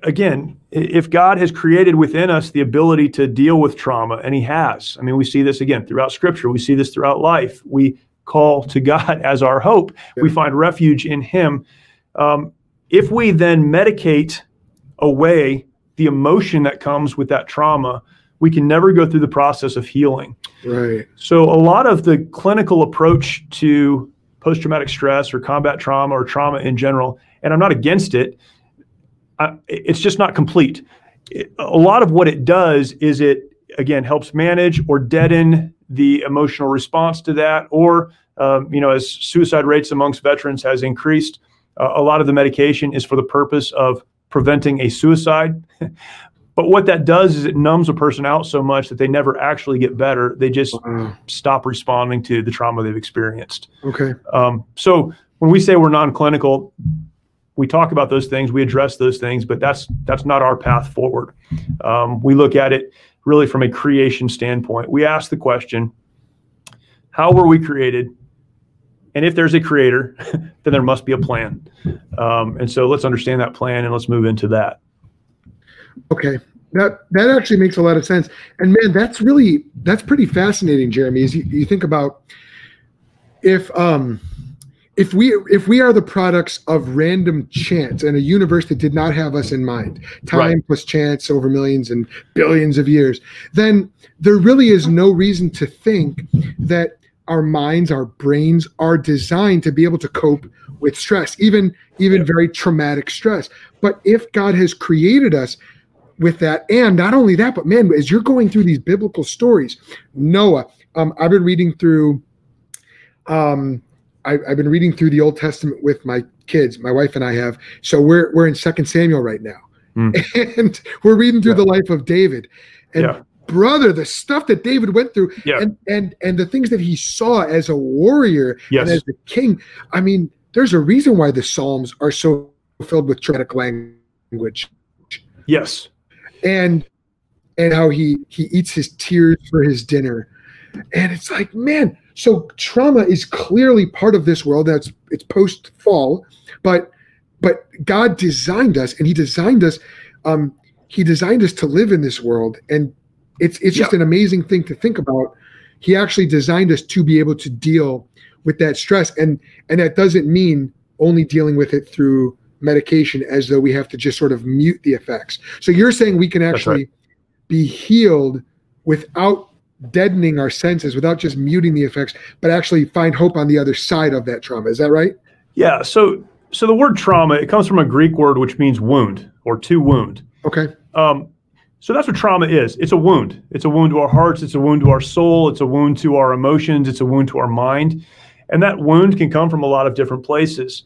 again, if God has created within us the ability to deal with trauma, and He has, I mean, we see this again throughout Scripture. We see this throughout life. We call to God as our hope. Yeah. We find refuge in Him. Um, If we then medicate away the emotion that comes with that trauma, we can never go through the process of healing. Right. So a lot of the clinical approach to post-traumatic stress or combat trauma or trauma in general, and I'm not against it, I, it's just not complete. It, a lot of what it does is it, again, helps manage or deaden the emotional response to that, or, um, you know, as suicide rates amongst veterans has increased, Uh, a lot of the medication is for the purpose of preventing a suicide. But what that does is it numbs a person out so much that they never actually get better. They just wow. stop responding to the trauma they've experienced. Okay. Um, so when we say we're non-clinical, we talk about those things, we address those things, but that's that's not our path forward. Um, we look at it really from a creation standpoint. We ask the question, how were we created? And if there's a creator, then there must be a plan. Um, and so let's understand that plan and let's move into that. Okay. That that actually makes a lot of sense. And man, that's really, that's pretty fascinating, Jeremy, as you, you think about if, um, if we, if we are the products of random chance and a universe that did not have us in mind, time right. plus chance over millions and billions of years, then there really is no reason to think that our minds, our brains are designed to be able to cope with stress, even, even yep. very traumatic stress. But if God has created us with that, and not only that, but man, as you're going through these biblical stories, Noah, um, I've been reading through, um, I, I've been reading through the Old Testament with my kids, my wife and I have. So we're, we're in Second Samuel right now, mm. and we're reading through yeah. the life of David. And yeah. brother, the stuff that David went through yeah. and, and, and the things that he saw as a warrior yes. and as a king. I mean, there's a reason why the Psalms are so filled with traumatic language. Yes. And and how he, he eats his tears for his dinner. And it's like, man, so trauma is clearly part of this world. That's it's post-fall, but but God designed us, and He designed us, um, He designed us to live in this world. And It's it's just yeah. an amazing thing to think about. He actually designed us to be able to deal with that stress. And and that doesn't mean only dealing with it through medication as though we have to just sort of mute the effects. So you're saying we can actually right. be healed without deadening our senses, without just muting the effects, but actually find hope on the other side of that trauma. Is that right? Yeah. So so the word trauma, it comes from a Greek word which means wound or to wound. Okay. Um So that's what trauma is. It's a wound. It's a wound to our hearts. It's a wound to our soul. It's a wound to our emotions. It's a wound to our mind. And that wound can come from a lot of different places.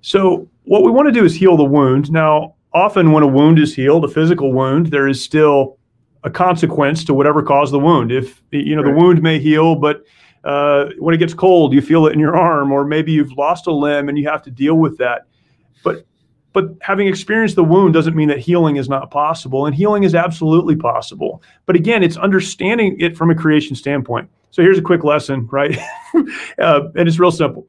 So what we want to do is heal the wound. Now, often when a wound is healed, a physical wound, there is still a consequence to whatever caused the wound. If, you know, right. the wound may heal, but uh, when it gets cold, you feel it in your arm, or maybe you've lost a limb and you have to deal with that. But But having experienced the wound doesn't mean that healing is not possible, and healing is absolutely possible. But again, it's understanding it from a creation standpoint. So here's a quick lesson, right? uh, and it's real simple.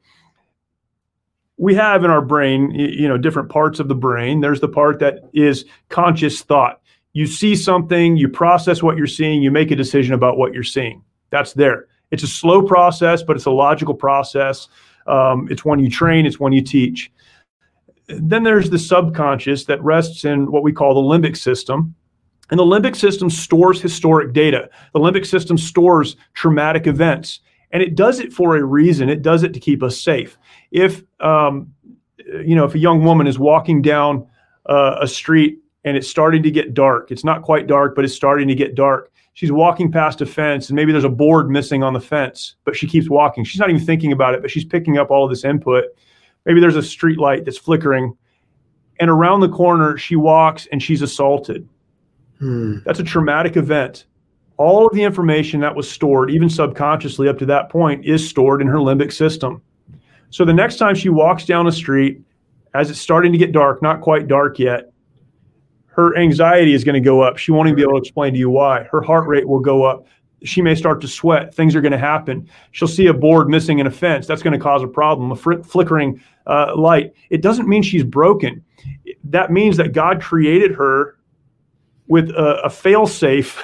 We have in our brain, you know, different parts of the brain. There's the part that is conscious thought. You see something, you process what you're seeing, you make a decision about what you're seeing. That's there. It's a slow process, but it's a logical process. Um, it's one you train, it's one you teach. Then there's the subconscious that rests in what we call the limbic system. And the limbic system stores historic data. The limbic system stores traumatic events. And it does it for a reason. It does it to keep us safe. If, um, you know, if a young woman is walking down uh, a street and it's starting to get dark, it's not quite dark, but it's starting to get dark. She's walking past a fence and maybe there's a board missing on the fence, but she keeps walking. She's not even thinking about it, but she's picking up all of this input. Maybe there's a street light that's flickering, and around the corner, she walks and she's assaulted. Hmm. That's a traumatic event. All of the information that was stored, even subconsciously up to that point, is stored in her limbic system. So the next time she walks down a street, as it's starting to get dark, not quite dark yet, her anxiety is going to go up. She won't even be able to explain to you why. Her heart rate will go up. She may start to sweat. Things are going to happen. She'll see a board missing in a fence. That's going to cause a problem, a fr- flickering uh, light. It doesn't mean she's broken. That means that God created her with a, a fail-safe,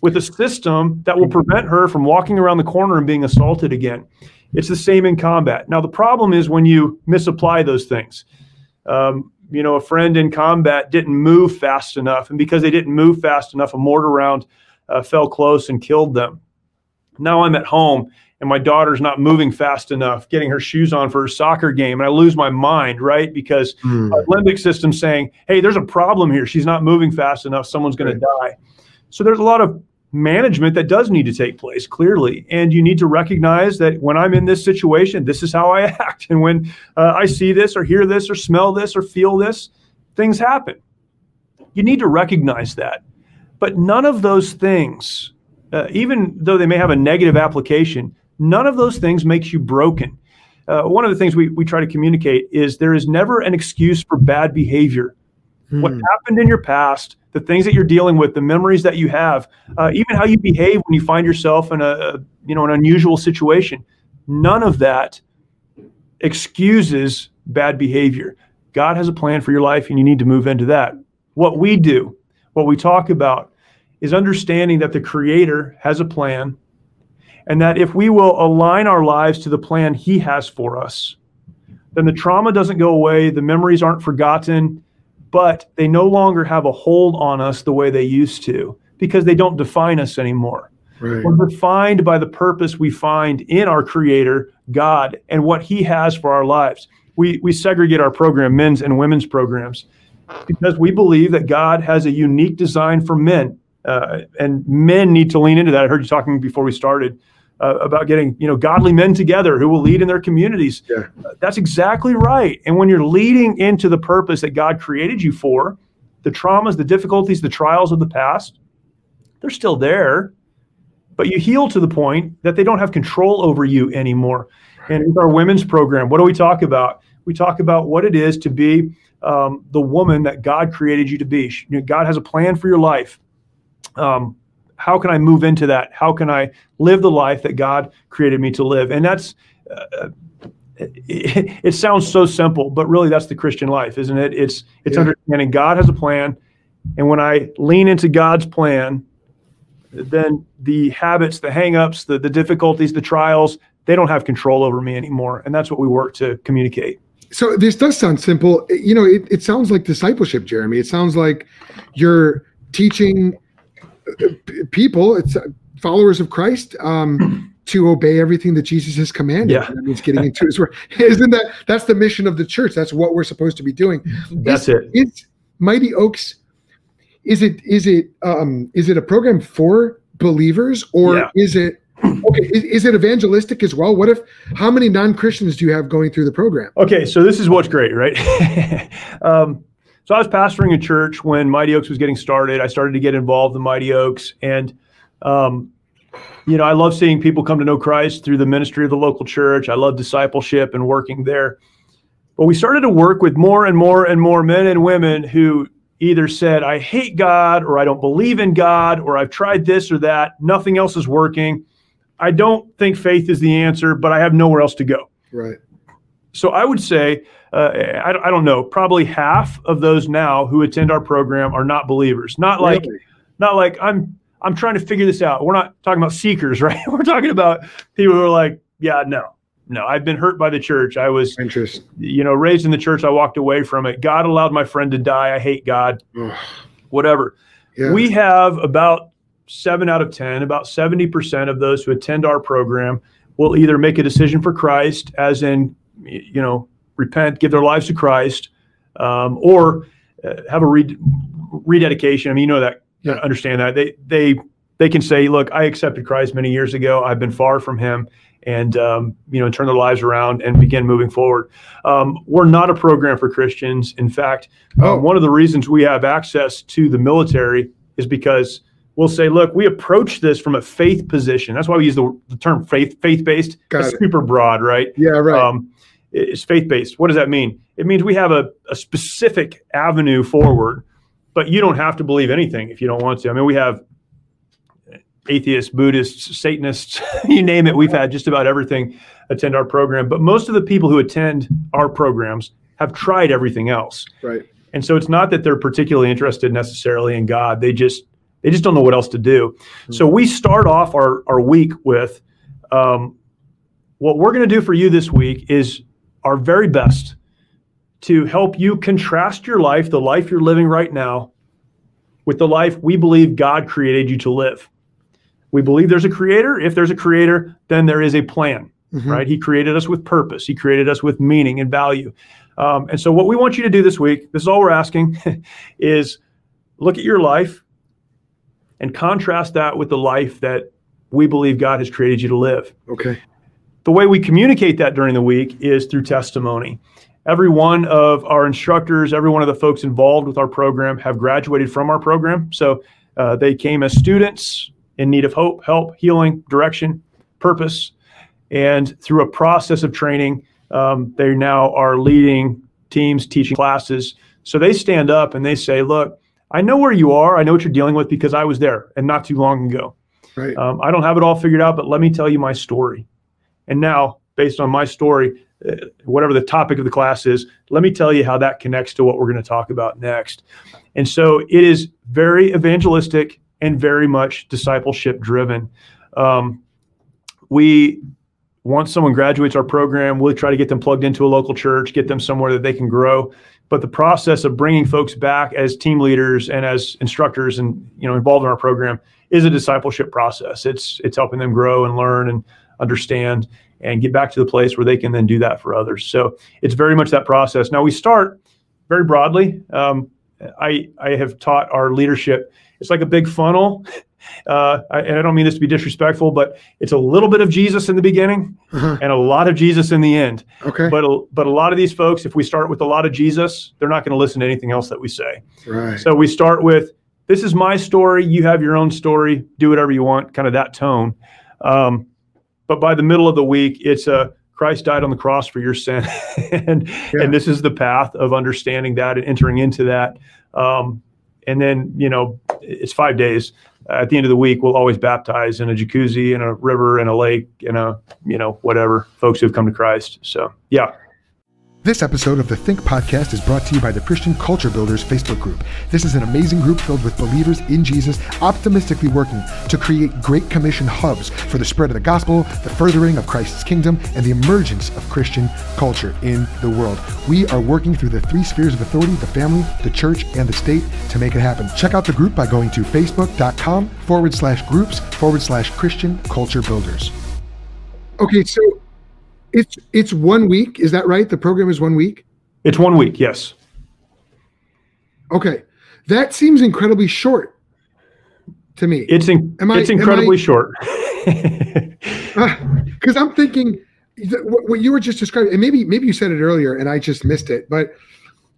with a system that will prevent her from walking around the corner and being assaulted again. It's the same in combat. Now, the problem is when you misapply those things. Um, you know, a friend in combat didn't move fast enough, and because they didn't move fast enough, a mortar round Uh, fell close and killed them. Now I'm at home and my daughter's not moving fast enough, getting her shoes on for her soccer game. And I lose my mind, right? Because mm. my limbic system saying, hey, there's a problem here. She's not moving fast enough. Someone's going right. to die. So there's a lot of management that does need to take place, clearly. And you need to recognize that when I'm in this situation, this is how I act. And when uh, I see this or hear this or smell this or feel this, things happen. You need to recognize that. But none of those things, uh, even though they may have a negative application, none of those things makes you broken. Uh, one of the things we, we try to communicate is there is never an excuse for bad behavior. Hmm. What happened in your past, the things that you're dealing with, the memories that you have, uh, even how you behave when you find yourself in a, a you know an unusual situation, none of that excuses bad behavior. God has a plan for your life and you need to move into that. What we do, what we talk about is understanding that the Creator has a plan, and that if we will align our lives to the plan He has for us, then the trauma doesn't go away, the memories aren't forgotten, but they no longer have a hold on us the way they used to, because they don't define us anymore. Right. We're defined by the purpose we find in our Creator, God, and what He has for our lives. We, we segregate our program, men's and women's programs, because we believe that God has a unique design for men, uh, and men need to lean into that. I heard you talking before we started uh, about getting, you know, godly men together who will lead in their communities. Yeah. Uh, that's exactly right. And when you're leading into the purpose that God created you for, the traumas, the difficulties, the trials of the past, they're still there, but you heal to the point that they don't have control over you anymore. And with our women's program, what do we talk about? We talk about what it is to be Um, the woman that God created you to be. You know, God has a plan for your life. Um, how can I move into that? How can I live the life that God created me to live? And that's, uh, it, it sounds so simple, but really that's the Christian life, isn't it? It's, it's yeah. understanding God has a plan. And when I lean into God's plan, then the habits, the hangups, the, the difficulties, the trials, they don't have control over me anymore. And that's what we work to communicate. So this does sound simple. You know, it, it sounds like discipleship, Jeremy. It sounds like you're teaching people, it's followers of Christ, um, to obey everything that Jesus has commanded. Yeah. That means getting into His word. Isn't that, that's the mission of the church. That's what we're supposed to be doing. That's it's, it. It's Mighty Oaks. is it is it um, is it a program for believers, or yeah. is it okay? Is, is it evangelistic as well? What if how many non-Christians do you have going through the program? Okay, so this is what's great, right? um, so I was pastoring a church when Mighty Oaks was getting started. I started to get involved in Mighty Oaks, and um, you know, I love seeing people come to know Christ through the ministry of the local church. I love discipleship and working there. But we started to work with more and more and more men and women who either said, I hate God, or I don't believe in God, or I've tried this or that. Nothing else is working. I don't think faith is the answer, but I have nowhere else to go. Right. So I would say, uh, I, I don't know, probably half of those now who attend our program are not believers. Not like, really? not like I'm, I'm trying to figure this out. We're not talking about seekers, right? We're talking about people who are like, yeah, no. No, I've been hurt by the church. I was, you know, raised in the church. I walked away from it. God allowed my friend to die. I hate God, Ugh. whatever. Yeah. We have about seven out of ten, about seventy percent of those who attend our program will either make a decision for Christ, as in, you know, repent, give their lives to Christ, um, or uh, have a re- rededication. I mean, you know that, yeah. understand that. They, they, they can say, look, I accepted Christ many years ago. I've been far from him. And, um, you know, turn their lives around and begin moving forward. Um, we're not a program for Christians. In fact, oh. uh, one of the reasons we have access to the military is because we'll say, look, we approach this from a faith position. That's why we use the, the term faith, faith-based. Got it's it. Super broad, right? Yeah, right. Um, it's faith-based. What does that mean? It means we have a, a specific avenue forward, but you don't have to believe anything if you don't want to. I mean, we have atheists, Buddhists, Satanists, you name it. We've had just about everything attend our program. But most of the people who attend our programs have tried everything else. Right. And so it's not that they're particularly interested necessarily in God. They just they just don't know what else to do. Mm-hmm. So we start off our, our week with um, what we're going to do for you this week is our very best to help you contrast your life, the life you're living right now, with the life we believe God created you to live. We believe there's a creator. If there's a creator, then there is a plan, mm-hmm. right? He created us with purpose. He created us with meaning and value. Um, and so what we want you to do this week, this is all we're asking, is look at your life and contrast that with the life that we believe God has created you to live. Okay. The way we communicate that during the week is through testimony. Every one of our instructors, every one of the folks involved with our program have graduated from our program. So uh, they came as students in need of hope, help, healing, direction, purpose. And through a process of training, um, they now are leading teams, teaching classes. So they stand up and they say, look, I know where you are. I know what you're dealing with because I was there and not too long ago. Right. Um, I don't have it all figured out, but let me tell you my story. And now, based on my story, whatever the topic of the class is, let me tell you how that connects to what we're going to talk about next. And so it is very evangelistic and very much discipleship driven. Um, we, once someone graduates our program, we'll try to get them plugged into a local church, get them somewhere that they can grow. But the process of bringing folks back as team leaders and as instructors and, you know, involved in our program is a discipleship process. It's, it's helping them grow and learn and understand and get back to the place where they can then do that for others. So it's very much that process. Now we start very broadly. Um, I, I have taught our leadership. It's like a big funnel. Uh, I, and I don't mean this to be disrespectful, but it's a little bit of Jesus in the beginning uh-huh. and a lot of Jesus in the end. Okay. But a, but a lot of these folks, if we start with a lot of Jesus, they're not going to listen to anything else that we say. Right. So we start with, this is my story. You have your own story. Do whatever you want, kind of that tone. Um, but by the middle of the week, it's a, Christ died on the cross for your sin. and yeah. and this is the path of understanding that and entering into that. Um, and then, you know, it's five days. Uh, at the end of the week, we'll always baptize in a jacuzzi, in a river, in a lake, in a, you know, whatever, folks who have come to Christ. So, yeah. This episode of the Think Podcast is brought to you by the Christian Culture Builders Facebook group. This is an amazing group filled with believers in Jesus, optimistically working to create Great Commission hubs for the spread of the gospel, the furthering of Christ's kingdom, and the emergence of Christian culture in the world. We are working through the three spheres of authority, the family, the church, and the state to make it happen. Check out the group by going to facebook.com forward slash groups forward slash Christian Culture Builders. Okay, so... It's it's one week. Is that right? The program is one week? It's one week. Yes. Okay. That seems incredibly short to me. It's in, I, it's incredibly I, short. Because uh, I'm thinking what, what you were just describing, and maybe maybe you said it earlier and I just missed it, but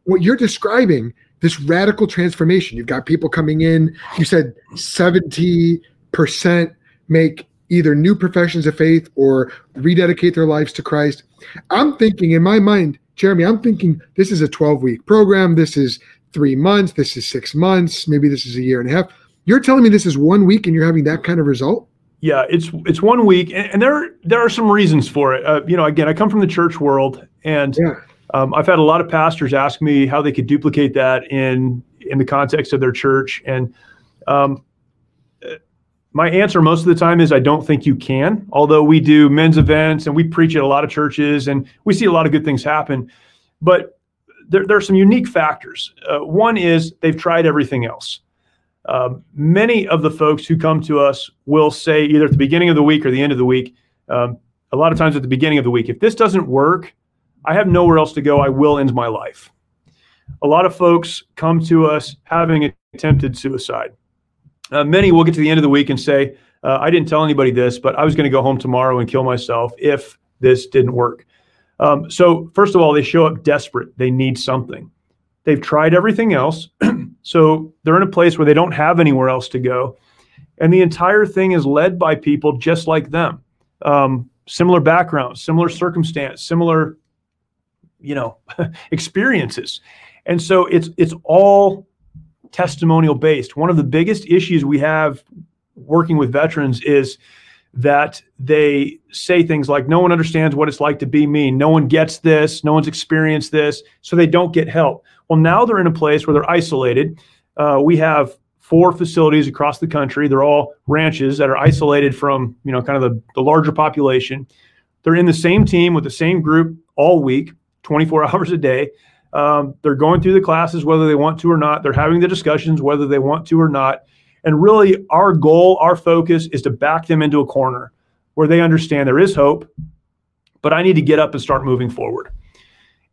what you're describing, this radical transformation, you've got people coming in, you said seventy percent make either new professions of faith or rededicate their lives to Christ. I'm thinking in my mind, Jeremy, I'm thinking this is a twelve-week program. This is three months. This is six months. Maybe this is a year and a half. You're telling me this is one week and you're having that kind of result? Yeah, it's it's one week. And, and there, there are some reasons for it. Uh, you know, again, I come from the church world, and yeah. um, I've had a lot of pastors ask me how they could duplicate that in, in the context of their church. And um, my answer most of the time is I don't think you can, although we do men's events and we preach at a lot of churches and we see a lot of good things happen. But there, there are some unique factors. Uh, one is they've tried everything else. Uh, many of the folks who come to us will say either at the beginning of the week or the end of the week, um, a lot of times at the beginning of the week, if this doesn't work, I have nowhere else to go. I will end my life. A lot of folks come to us having attempted suicide. Uh, many will get to the end of the week and say, uh, I didn't tell anybody this, but I was going to go home tomorrow and kill myself if this didn't work. Um, so first of all, they show up desperate. They need something. They've tried everything else. So they're in a place where they don't have anywhere else to go. And the entire thing is led by people just like them. Um, similar backgrounds, similar circumstance, similar, you know, experiences. And so it's, it's all testimonial based. One of the biggest issues we have working with veterans is that they say things like, no one understands what it's like to be me. No one gets this. No one's experienced this. So they don't get help. Well, now they're in a place where they're isolated. Uh, we have four facilities across the country. They're all ranches that are isolated from, you know, kind of the, the larger population. They're in the same team with the same group all week, twenty-four hours a day. Um, they're going through the classes, whether they want to or not. They're having the discussions, whether they want to or not. And really our goal, our focus is to back them into a corner where they understand there is hope, but I need to get up and start moving forward.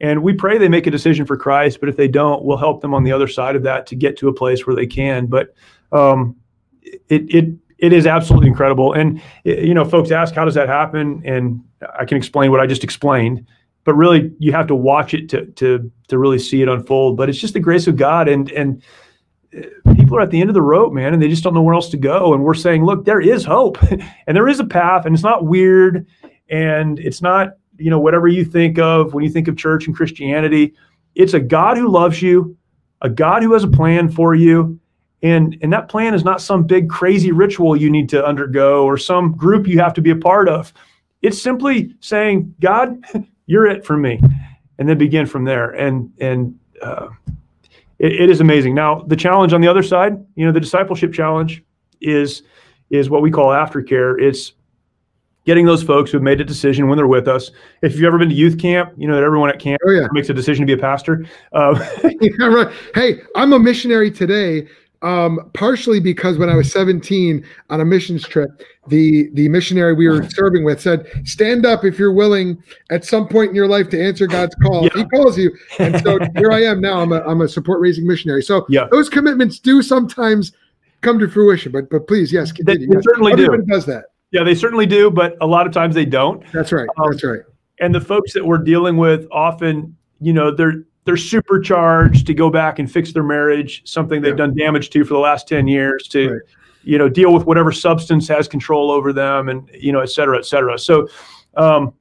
And we pray they make a decision for Christ, but if they don't, we'll help them on the other side of that to get to a place where they can. But um, it, it, it is absolutely incredible. And, you know, folks ask, how does that happen? And I can explain what I just explained. But really, you have to watch it to to to really see it unfold. But it's just the grace of God, and and people are at the end of the rope, man, and they just don't know where else to go. And we're saying, look, there is hope, and there is a path, and it's not weird, and it's not, you know, whatever you think of when you think of church and Christianity. It's a God who loves you, a God who has a plan for you, and and that plan is not some big crazy ritual you need to undergo or some group you have to be a part of. It's simply saying, God, you're it for me, and then begin from there. And and uh, it, it is amazing. Now, the challenge on the other side, you know, the discipleship challenge is is what we call aftercare. It's getting those folks who have made a decision when they're with us. If you've ever been to youth camp, you know that everyone at camp oh, yeah. makes a decision to be a pastor. Uh, yeah, right. Hey, I'm a missionary today, um, partially because when I was seventeen on a missions trip, the, the missionary we were serving with said, stand up if you're willing at some point in your life to answer God's call. Yeah. He calls you. And so here I am now. I'm a, I'm a support-raising missionary. So yeah. those commitments do sometimes come to fruition, but but please, yes, continue. They, they yes. certainly Everybody do. Does that. Yeah, they certainly do, but a lot of times they don't. That's right. Um, That's right. And the folks that we're dealing with often, you know, they're They're supercharged to go back and fix their marriage, something they've yeah. done damage to for the last ten years to, right. you know, deal with whatever substance has control over them and, you know, et cetera, et cetera. So um,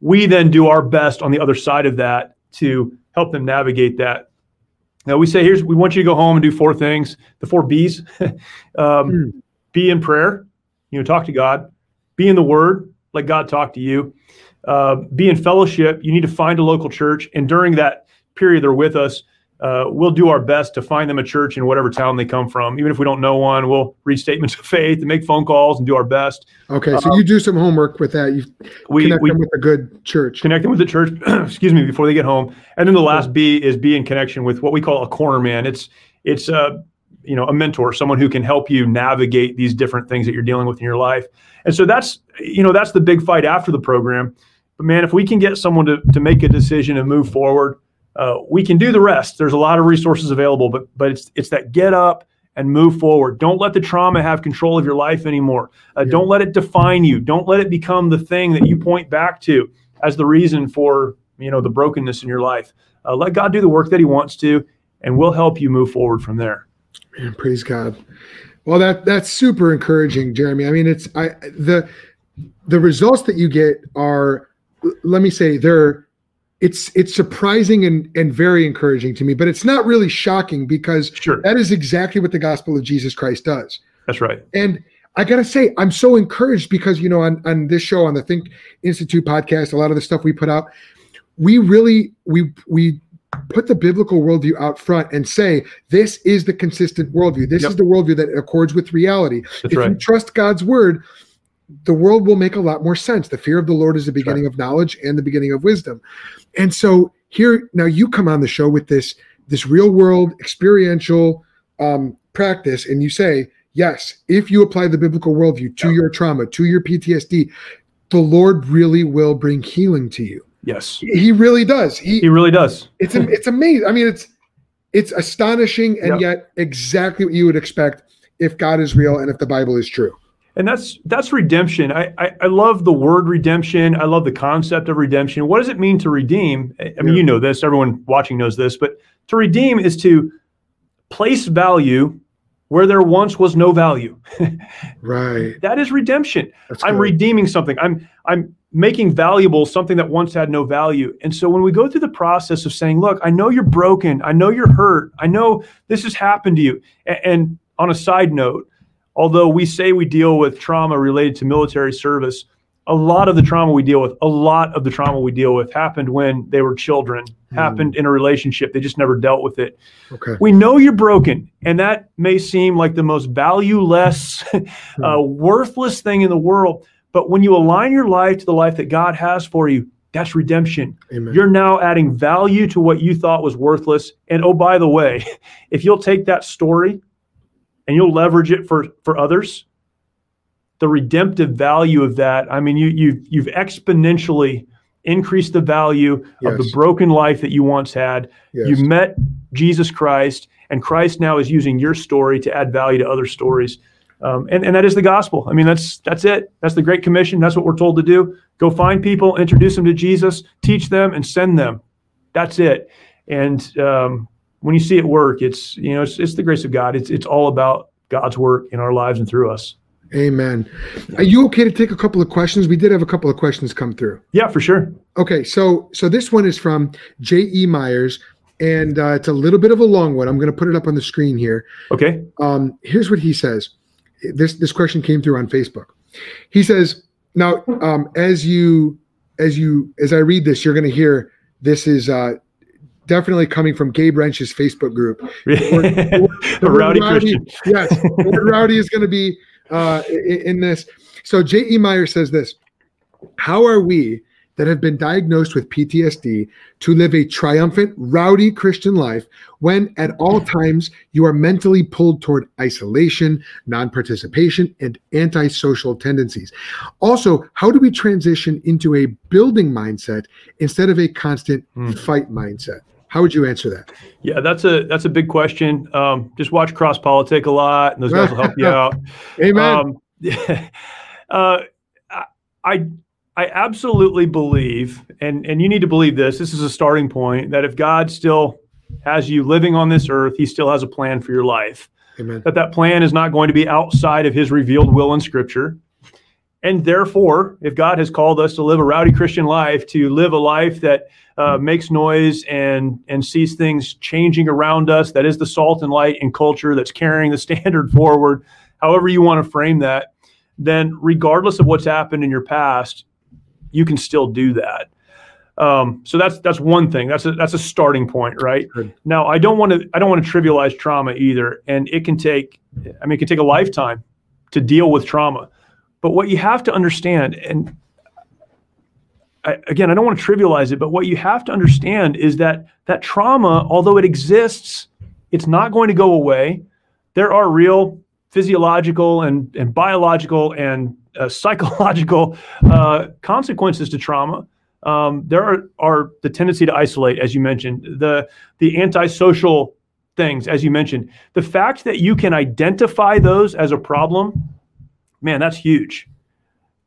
we then do our best on the other side of that to help them navigate that. Now we say, here's, we want you to go home and do four things, the four B's, um, mm. be in prayer, you know, talk to God, be in the Word, let God talk to you, uh, be in fellowship. You need to find a local church. And during that period they're with us, uh, we'll do our best to find them a church in whatever town they come from. Even if we don't know one, we'll read statements of faith and make phone calls and do our best. Okay. So um, you do some homework with that. You we, connect we, them with a good church. Connect them with the church, excuse me, before they get home. And then the last B is be in connection with what we call a corner man. It's, it's uh, you know, a mentor, someone who can help you navigate these different things that you're dealing with in your life. And so that's, you know, that's the big fight after the program. But man, if we can get someone to, to make a decision and move forward, Uh, we can do the rest. There's a lot of resources available, but but it's it's that get up and move forward. Don't let the trauma have control of your life anymore. Uh, yeah. Don't let it define you. Don't let it become the thing that you point back to as the reason for, you know, the brokenness in your life. Uh, let God do the work that he wants to, and we'll help you move forward from there. Man, praise God. Well, that that's super encouraging, Jeremy. I mean, it's I the the results that you get are, let me say, they're it's it's surprising and and very encouraging to me, but it's not really shocking, because sure. that is exactly what the gospel of Jesus Christ does. That's right. And I gotta say, I'm so encouraged, because, you know, on on this show, on the Think Institute podcast, a lot of the stuff we put out, we really we we put the biblical worldview out front and say, this is the consistent worldview. This yep. is the worldview that accords with reality. That's if right. you trust God's word, the world will make a lot more sense. The fear of the Lord is the beginning right. of knowledge and the beginning of wisdom. And so here, now you come on the show with this, this real world experiential um, practice. And you say, yes, if you apply the biblical worldview to yep. your trauma, to your P T S D, the Lord really will bring healing to you. Yes, he really does. He, he really does. It's it's amazing. I mean, it's it's astonishing, and yep. yet exactly what you would expect if God is real and if the Bible is true. And that's that's redemption. I, I, I love the word redemption. I love the concept of redemption. What does it mean to redeem? I mean, yeah. you know this. Everyone watching knows this. But to redeem is to place value where there once was no value. Right. That is redemption. That's I'm good. redeeming something. I'm I'm. making valuable something that once had no value. And so when we go through the process of saying, look, I know you're broken. I know you're hurt. I know this has happened to you. And, and on a side note, although we say we deal with trauma related to military service, a lot of the trauma we deal with, a lot of the trauma we deal with happened when they were children, mm. happened in a relationship. They just never dealt with it. Okay. We know you're broken. And that may seem like the most valueless, uh, worthless thing in the world. But when you align your life to the life that God has for you, that's redemption. Amen. You're now adding value to what you thought was worthless. And oh, by the way, if you'll take that story and you'll leverage it for, for others, the redemptive value of that, I mean, you, you've, you've exponentially increased the value yes. of the broken life that you once had. Yes. You met Jesus Christ, and Christ now is using your story to add value to other stories. Um, and, and that is the gospel. I mean, that's that's it. That's the Great Commission. That's what we're told to do. Go find people, introduce them to Jesus, teach them, and send them. That's it. And um, when you see it work, it's you know it's it's the grace of God. It's it's all about God's work in our lives and through us. Amen. Are you okay to take a couple of questions? We did have a couple of questions come through. Yeah, for sure. Okay, so so this one is from J E Myers. And uh, it's a little bit of a long one. I'm going to put it up on the screen here. Okay. Um, here's what he says. This this question came through on Facebook. He says, now, um, as you as you as I read this, you're going to hear this is uh, definitely coming from Gabe Wrench's Facebook group. The word, the word, the rowdy, rowdy Christian. Yes, the word rowdy is going to be uh, in, in this. So J E Myers says this: how are we that have been diagnosed with P T S D to live a triumphant, rowdy Christian life when at all times you are mentally pulled toward isolation, non-participation, and antisocial tendencies? Also, how do we transition into a building mindset instead of a constant mm. fight mindset? How would you answer that? Yeah, that's a that's a big question. Um, just watch Cross Politic a lot, and those guys will help you out. Amen. Um, uh, I... I I absolutely believe, and, and you need to believe this, this is a starting point, that if God still has you living on this earth, he still has a plan for your life. Amen. That that plan is not going to be outside of his revealed will in Scripture. And therefore, if God has called us to live a rowdy Christian life, to live a life that uh, makes noise and, and sees things changing around us, that is the salt and light in culture, that's carrying the standard forward, however you want to frame that, then regardless of what's happened in your past, you can still do that. Um, so that's that's one thing. That's a that's a starting point, right? Good. Now, I don't want to I don't want to trivialize trauma either, and it can take I mean it can take a lifetime to deal with trauma. But what you have to understand, and I, again, I don't want to trivialize it, but what you have to understand is that that trauma, although it exists, it's not going to go away. There are real physiological and and biological and Uh, psychological uh, consequences to trauma. um, there are, are the tendency to isolate, as you mentioned, the the antisocial things, as you mentioned. The fact that you can identify those as a problem, man, that's huge.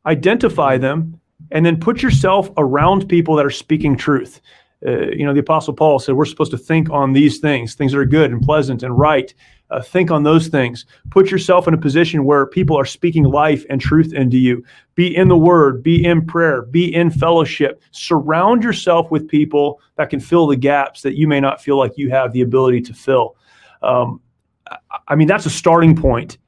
Identify them and then put yourself around people that are speaking truth. Uh, you know, the Apostle Paul said we're supposed to think on these things, things that are good and pleasant and right. Uh, think on those things. Put yourself in a position where people are speaking life and truth into you. Be in the Word, be in prayer, be in fellowship. Surround yourself with people that can fill the gaps that you may not feel like you have the ability to fill. Um, I, I mean, that's a starting point.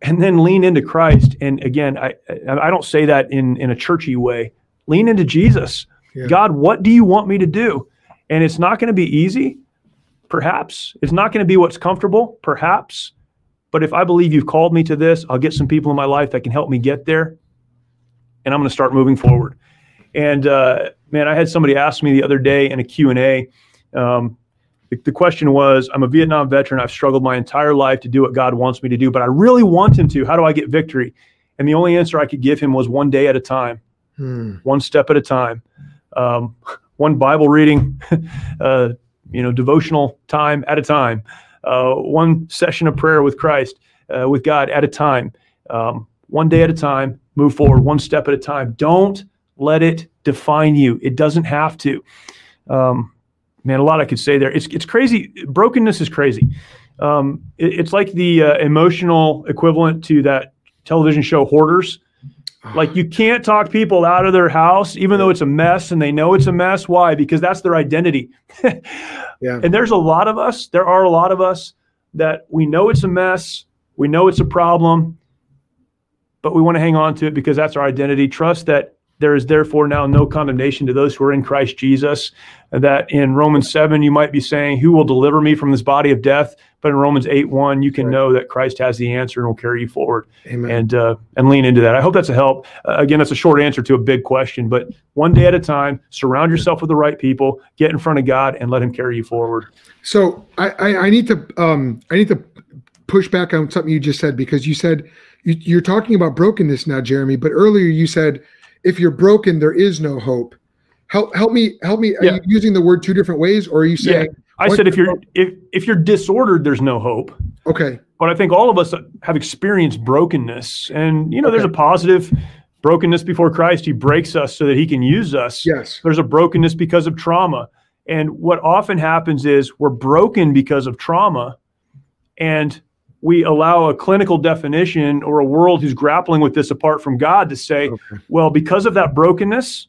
And then lean into Christ. And again, I I don't say that in, in a churchy way. Lean into Jesus. Yeah. God, what do you want me to do? And it's not going to be easy. Perhaps it's not going to be what's comfortable, perhaps, but if I believe you've called me to this, I'll get some people in my life that can help me get there, and I'm going to start moving forward. And uh, man, I had somebody ask me the other day in a Q and A. Um, the, the question was, I'm a Vietnam veteran. I've struggled my entire life to do what God wants me to do, but I really want him to. How do I get victory? And the only answer I could give him was one day at a time, hmm. one step at a time, um, one Bible reading, uh, you know, devotional time at a time, uh, one session of prayer with Christ, uh, with God at a time, um, one day at a time, move forward, one step at a time. Don't let it define you. It doesn't have to. Um, man, a lot I could say there. It's, it's crazy. Brokenness is crazy. Um, it, it's like the uh, emotional equivalent to that television show Hoarders. Like, you can't talk people out of their house, even though it's a mess and they know it's a mess. Why? Because that's their identity. yeah. And there's a lot of us, there are a lot of us that we know it's a mess. We know it's a problem, but we want to hang on to it because that's our identity. Trust that there is therefore now no condemnation to those who are in Christ Jesus. That in Romans seven, you might be saying, who will deliver me from this body of death? But in Romans eight one, you can right. know that Christ has the answer and will carry you forward. Amen. And uh, and lean into that. I hope that's a help. Uh, again, that's a short answer to a big question, but one day at a time, surround yourself with the right people, get in front of God, and let him carry you forward. So I, I, I need to um, I need to push back on something you just said, because you said you, you're talking about brokenness now, Jeremy, but earlier you said, if you're broken, there is no hope. Help, help me, help me. Are yeah. you using the word two different ways, or are you saying? Yeah. I said, if you're if, if you're disordered, there's no hope. Okay. But I think all of us have experienced brokenness, and you know, okay. there's a positive brokenness before Christ. He breaks us so that he can use us. Yes. There's a brokenness because of trauma. And what often happens is we're broken because of trauma, and we allow a clinical definition or a world who's grappling with this apart from God to say, okay. well, because of that brokenness,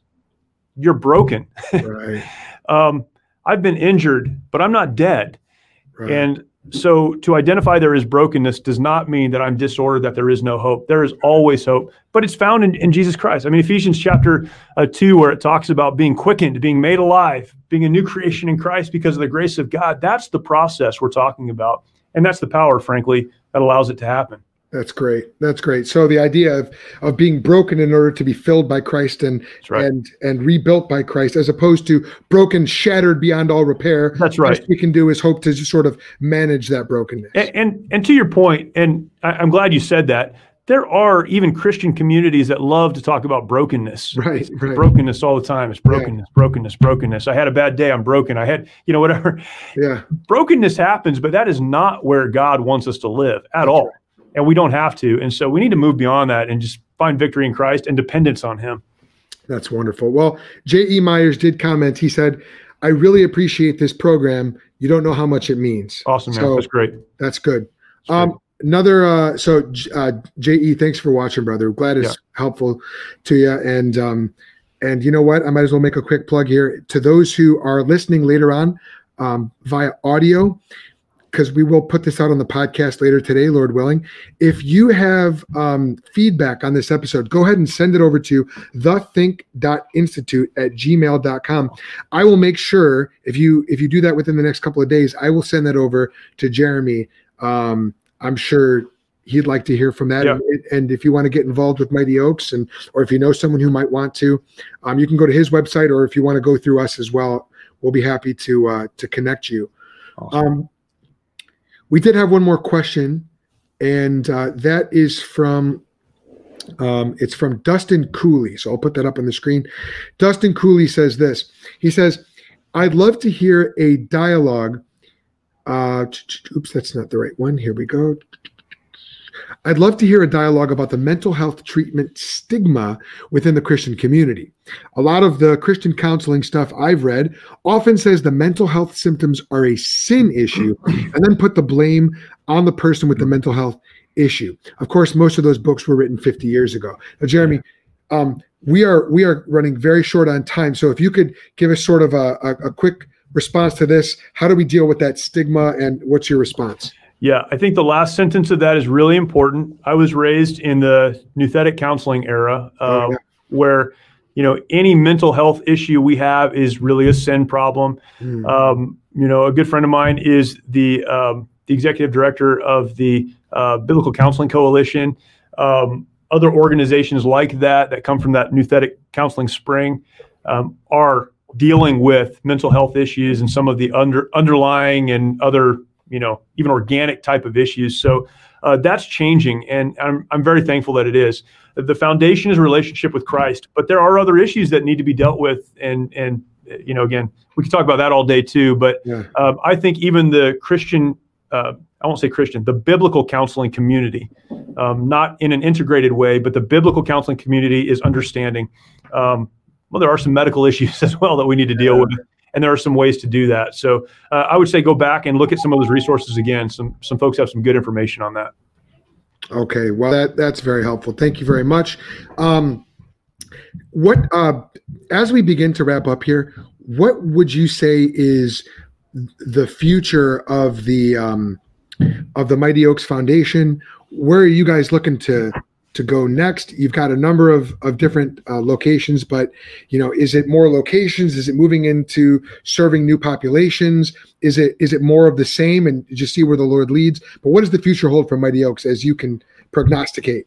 you're broken. Right. um, I've been injured, but I'm not dead. Right. And so to identify there is brokenness does not mean that I'm disordered, that there is no hope. There is always hope, but it's found in, in Jesus Christ. I mean, Ephesians chapter uh, two, where it talks about being quickened, being made alive, being a new creation in Christ because of the grace of God. That's the process we're talking about. And that's the power, frankly, that allows it to happen. That's great. That's great. So the idea of, of being broken in order to be filled by Christ and, right. and, and rebuilt by Christ, as opposed to broken, shattered beyond all repair. That's right. The best we can do is hope to just sort of manage that brokenness. And, and, and to your point, and I, I'm glad you said that, there are even Christian communities that love to talk about brokenness, right? right. Brokenness all the time. It's brokenness, yeah. brokenness, brokenness. I had a bad day. I'm broken. I had, you know, whatever. Yeah. Brokenness happens, but that is not where God wants us to live at That's all. Right. And we don't have to. And so we need to move beyond that and just find victory in Christ and dependence on him. That's wonderful. Well, J E. Myers did comment. He said, I really appreciate this program. You don't know how much it means. Awesome, man. So that's great. That's good. That's um, great. Another, uh, so uh, J E, thanks for watching, brother. Glad it's yeah. helpful to you. And um, and you know what? I might as well make a quick plug here. To those who are listening later on um, via audio, because we will put this out on the podcast later today, Lord willing. If you have um, feedback on this episode, go ahead and send it over to the think dot institute at gmail dot com. I will make sure, if you if you do that within the next couple of days, I will send that over to Jeremy. Um, I'm sure he'd like to hear from that. Yeah. And, and if you want to get involved with Mighty Oaks, and or if you know someone who might want to, um, you can go to his website, or if you want to go through us as well, we'll be happy to uh, to connect you. Awesome. Um, we did have one more question, and uh, that is from Um, it's from Dustin Cooley. So I'll put that up on the screen. Dustin Cooley says this. He says, I'd love to hear a dialogue. Uh, oops, that's not the right one. Here we go. I'd love to hear a dialogue about the mental health treatment stigma within the Christian community. A lot of the Christian counseling stuff I've read often says the mental health symptoms are a sin issue and then put the blame on the person with the mental health issue. Of course, most of those books were written fifty years ago. Now, Jeremy, um, we are we are running very short on time. So if you could give us sort of a, a, a quick response to this, how do we deal with that stigma and what's your response? Yeah, I think the last sentence of that is really important. I was raised in the nouthetic counseling era uh, oh, yeah. where, you know, any mental health issue we have is really a sin problem. Mm. Um, you know, a good friend of mine is the, um, the executive director of the uh, Biblical Counseling Coalition, um, other organizations like that, that come from that nouthetic counseling spring um, are dealing with mental health issues and some of the under underlying and other you know, even organic type of issues. So uh, that's changing. And I'm, I'm very thankful that it is. The foundation is a relationship with Christ, but there are other issues that need to be dealt with. And, and you know, again, we could talk about that all day too, but yeah. um, I think even the Christian, uh, I won't say Christian, the biblical counseling community, um, not in an integrated way, but the biblical counseling community is understanding. Um, well, there are some medical issues as well that we need to deal yeah. with. And there are some ways to do that. So uh, I would say go back and look at some of those resources again. Some some folks have some good information on that. Okay, well, that, that's very helpful. Thank you very much. Um, what uh, as we begin to wrap up here, what would you say is the future of the um, of the Mighty Oaks Foundation? Where are you guys looking to to go next? You've got a number of, of different uh, locations, but, you know, is it more locations? Is it moving into serving new populations? Is it, is it more of the same and just see where the Lord leads? But what does the future hold for Mighty Oaks as you can prognosticate?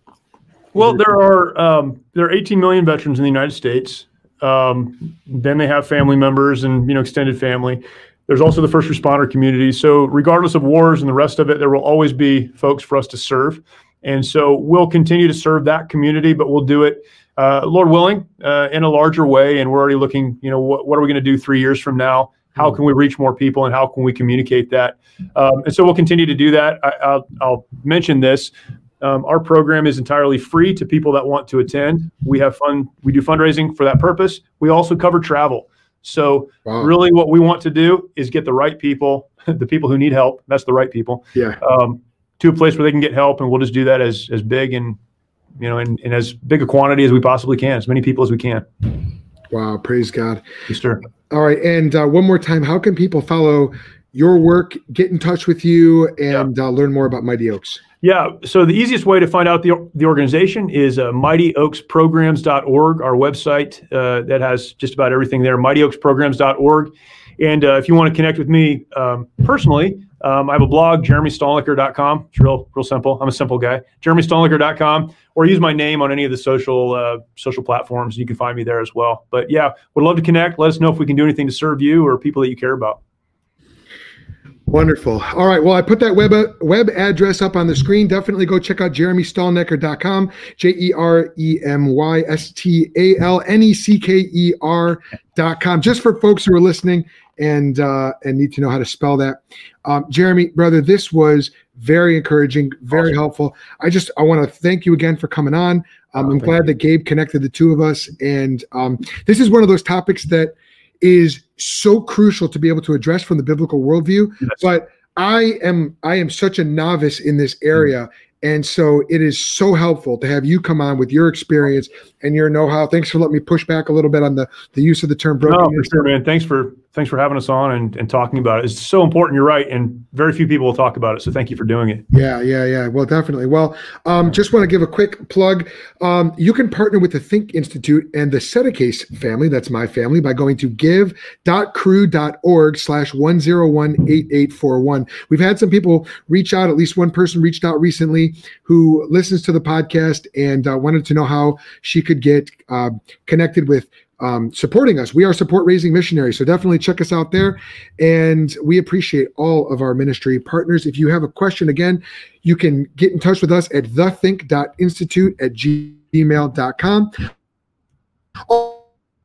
Well, there are, um, there are eighteen million veterans in the United States. Um, then they have family members and, you know, extended family. There's also the first responder community. So regardless of wars and the rest of it, there will always be folks for us to serve. And so we'll continue to serve that community, but we'll do it, uh, Lord willing, uh, in a larger way. And we're already looking, you know, what, what are we going to do three years from now? How can we reach more people and how can we communicate that? Um, and so we'll continue to do that. I, I'll, I'll mention this. Um, our program is entirely free to people that want to attend. We have fun. We do fundraising for that purpose. We also cover travel. So wow. really what we want to do is get the right people, the people who need help. That's the right people. Yeah. Um, to a place where they can get help, and we'll just do that as as big and, you know, and, and as big a quantity as we possibly can, as many people as we can. Wow. Praise God. Yes, sir. All right. And uh, one more time, how can people follow your work, get in touch with you, and yeah. uh, learn more about Mighty Oaks? Yeah. So the easiest way to find out the the organization is uh, mighty oaks programs dot org, our website uh, that has just about everything there, mighty oaks programs dot org. And uh, if you want to connect with me um, personally, Um, I have a blog, jeremy stalnecker dot com. It's real, real simple. I'm a simple guy. jeremy stalnecker dot com, or use my name on any of the social uh, social platforms. You can find me there as well. But yeah, would love to connect. Let us know if we can do anything to serve you or people that you care about. Wonderful. All right. Well, I put that web web address up on the screen. Definitely go check out jeremy stalnecker dot com, J E R E M Y S T A L N E C K E R dot com, just for folks who are listening and uh, and need to know how to spell that. Um, Jeremy, brother, this was very encouraging, very awesome. helpful. I just I want to thank you again for coming on. Um, oh, I'm glad you. that Gabe connected the two of us. And um, this is one of those topics that is so crucial to be able to address from the biblical worldview. Yes. But I am I am such a novice in this area. Mm-hmm. And so it is so helpful to have you come on with your experience and your know-how. Thanks for letting me push back a little bit on the, the use of the term broken. No, for sure, man. Thanks for thanks for having us on and, and talking about it. It's so important. You're right. And very few people will talk about it. So thank you for doing it. Yeah, yeah, yeah. Well, definitely. Well, um, just want to give a quick plug. Um, you can partner with the Think Institute and the Setekase family, that's my family, by going to give dot crew dot org slash one oh one eight eight four one. We've had some people reach out, at least one person reached out recently, who listens to the podcast and uh, wanted to know how she could get uh, connected with um, supporting us. We are Support Raising Missionaries, so definitely check us out there. And we appreciate all of our ministry partners. If you have a question, again, you can get in touch with us at the think dot institute at g gmail dot com.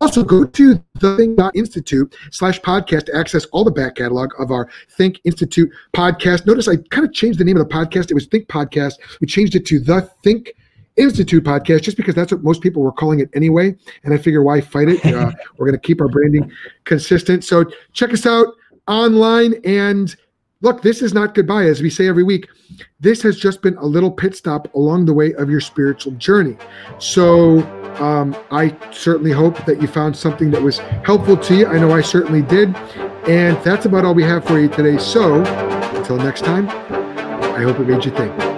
Also, go to the Think.Institute slash podcast to access all the back catalog of our Think Institute podcast. Notice I kind of changed the name of the podcast. It was Think Podcast. We changed it to the Think Institute Podcast just because that's what most people were calling it anyway. And I figure, why fight it? Uh, we're going to keep our branding consistent. So check us out online. And look, this is not goodbye. As we say every week, this has just been a little pit stop along the way of your spiritual journey. So Um, I certainly hope that you found something that was helpful to you. I know I certainly did. And that's about all we have for you today. So until next time, I hope it made you think.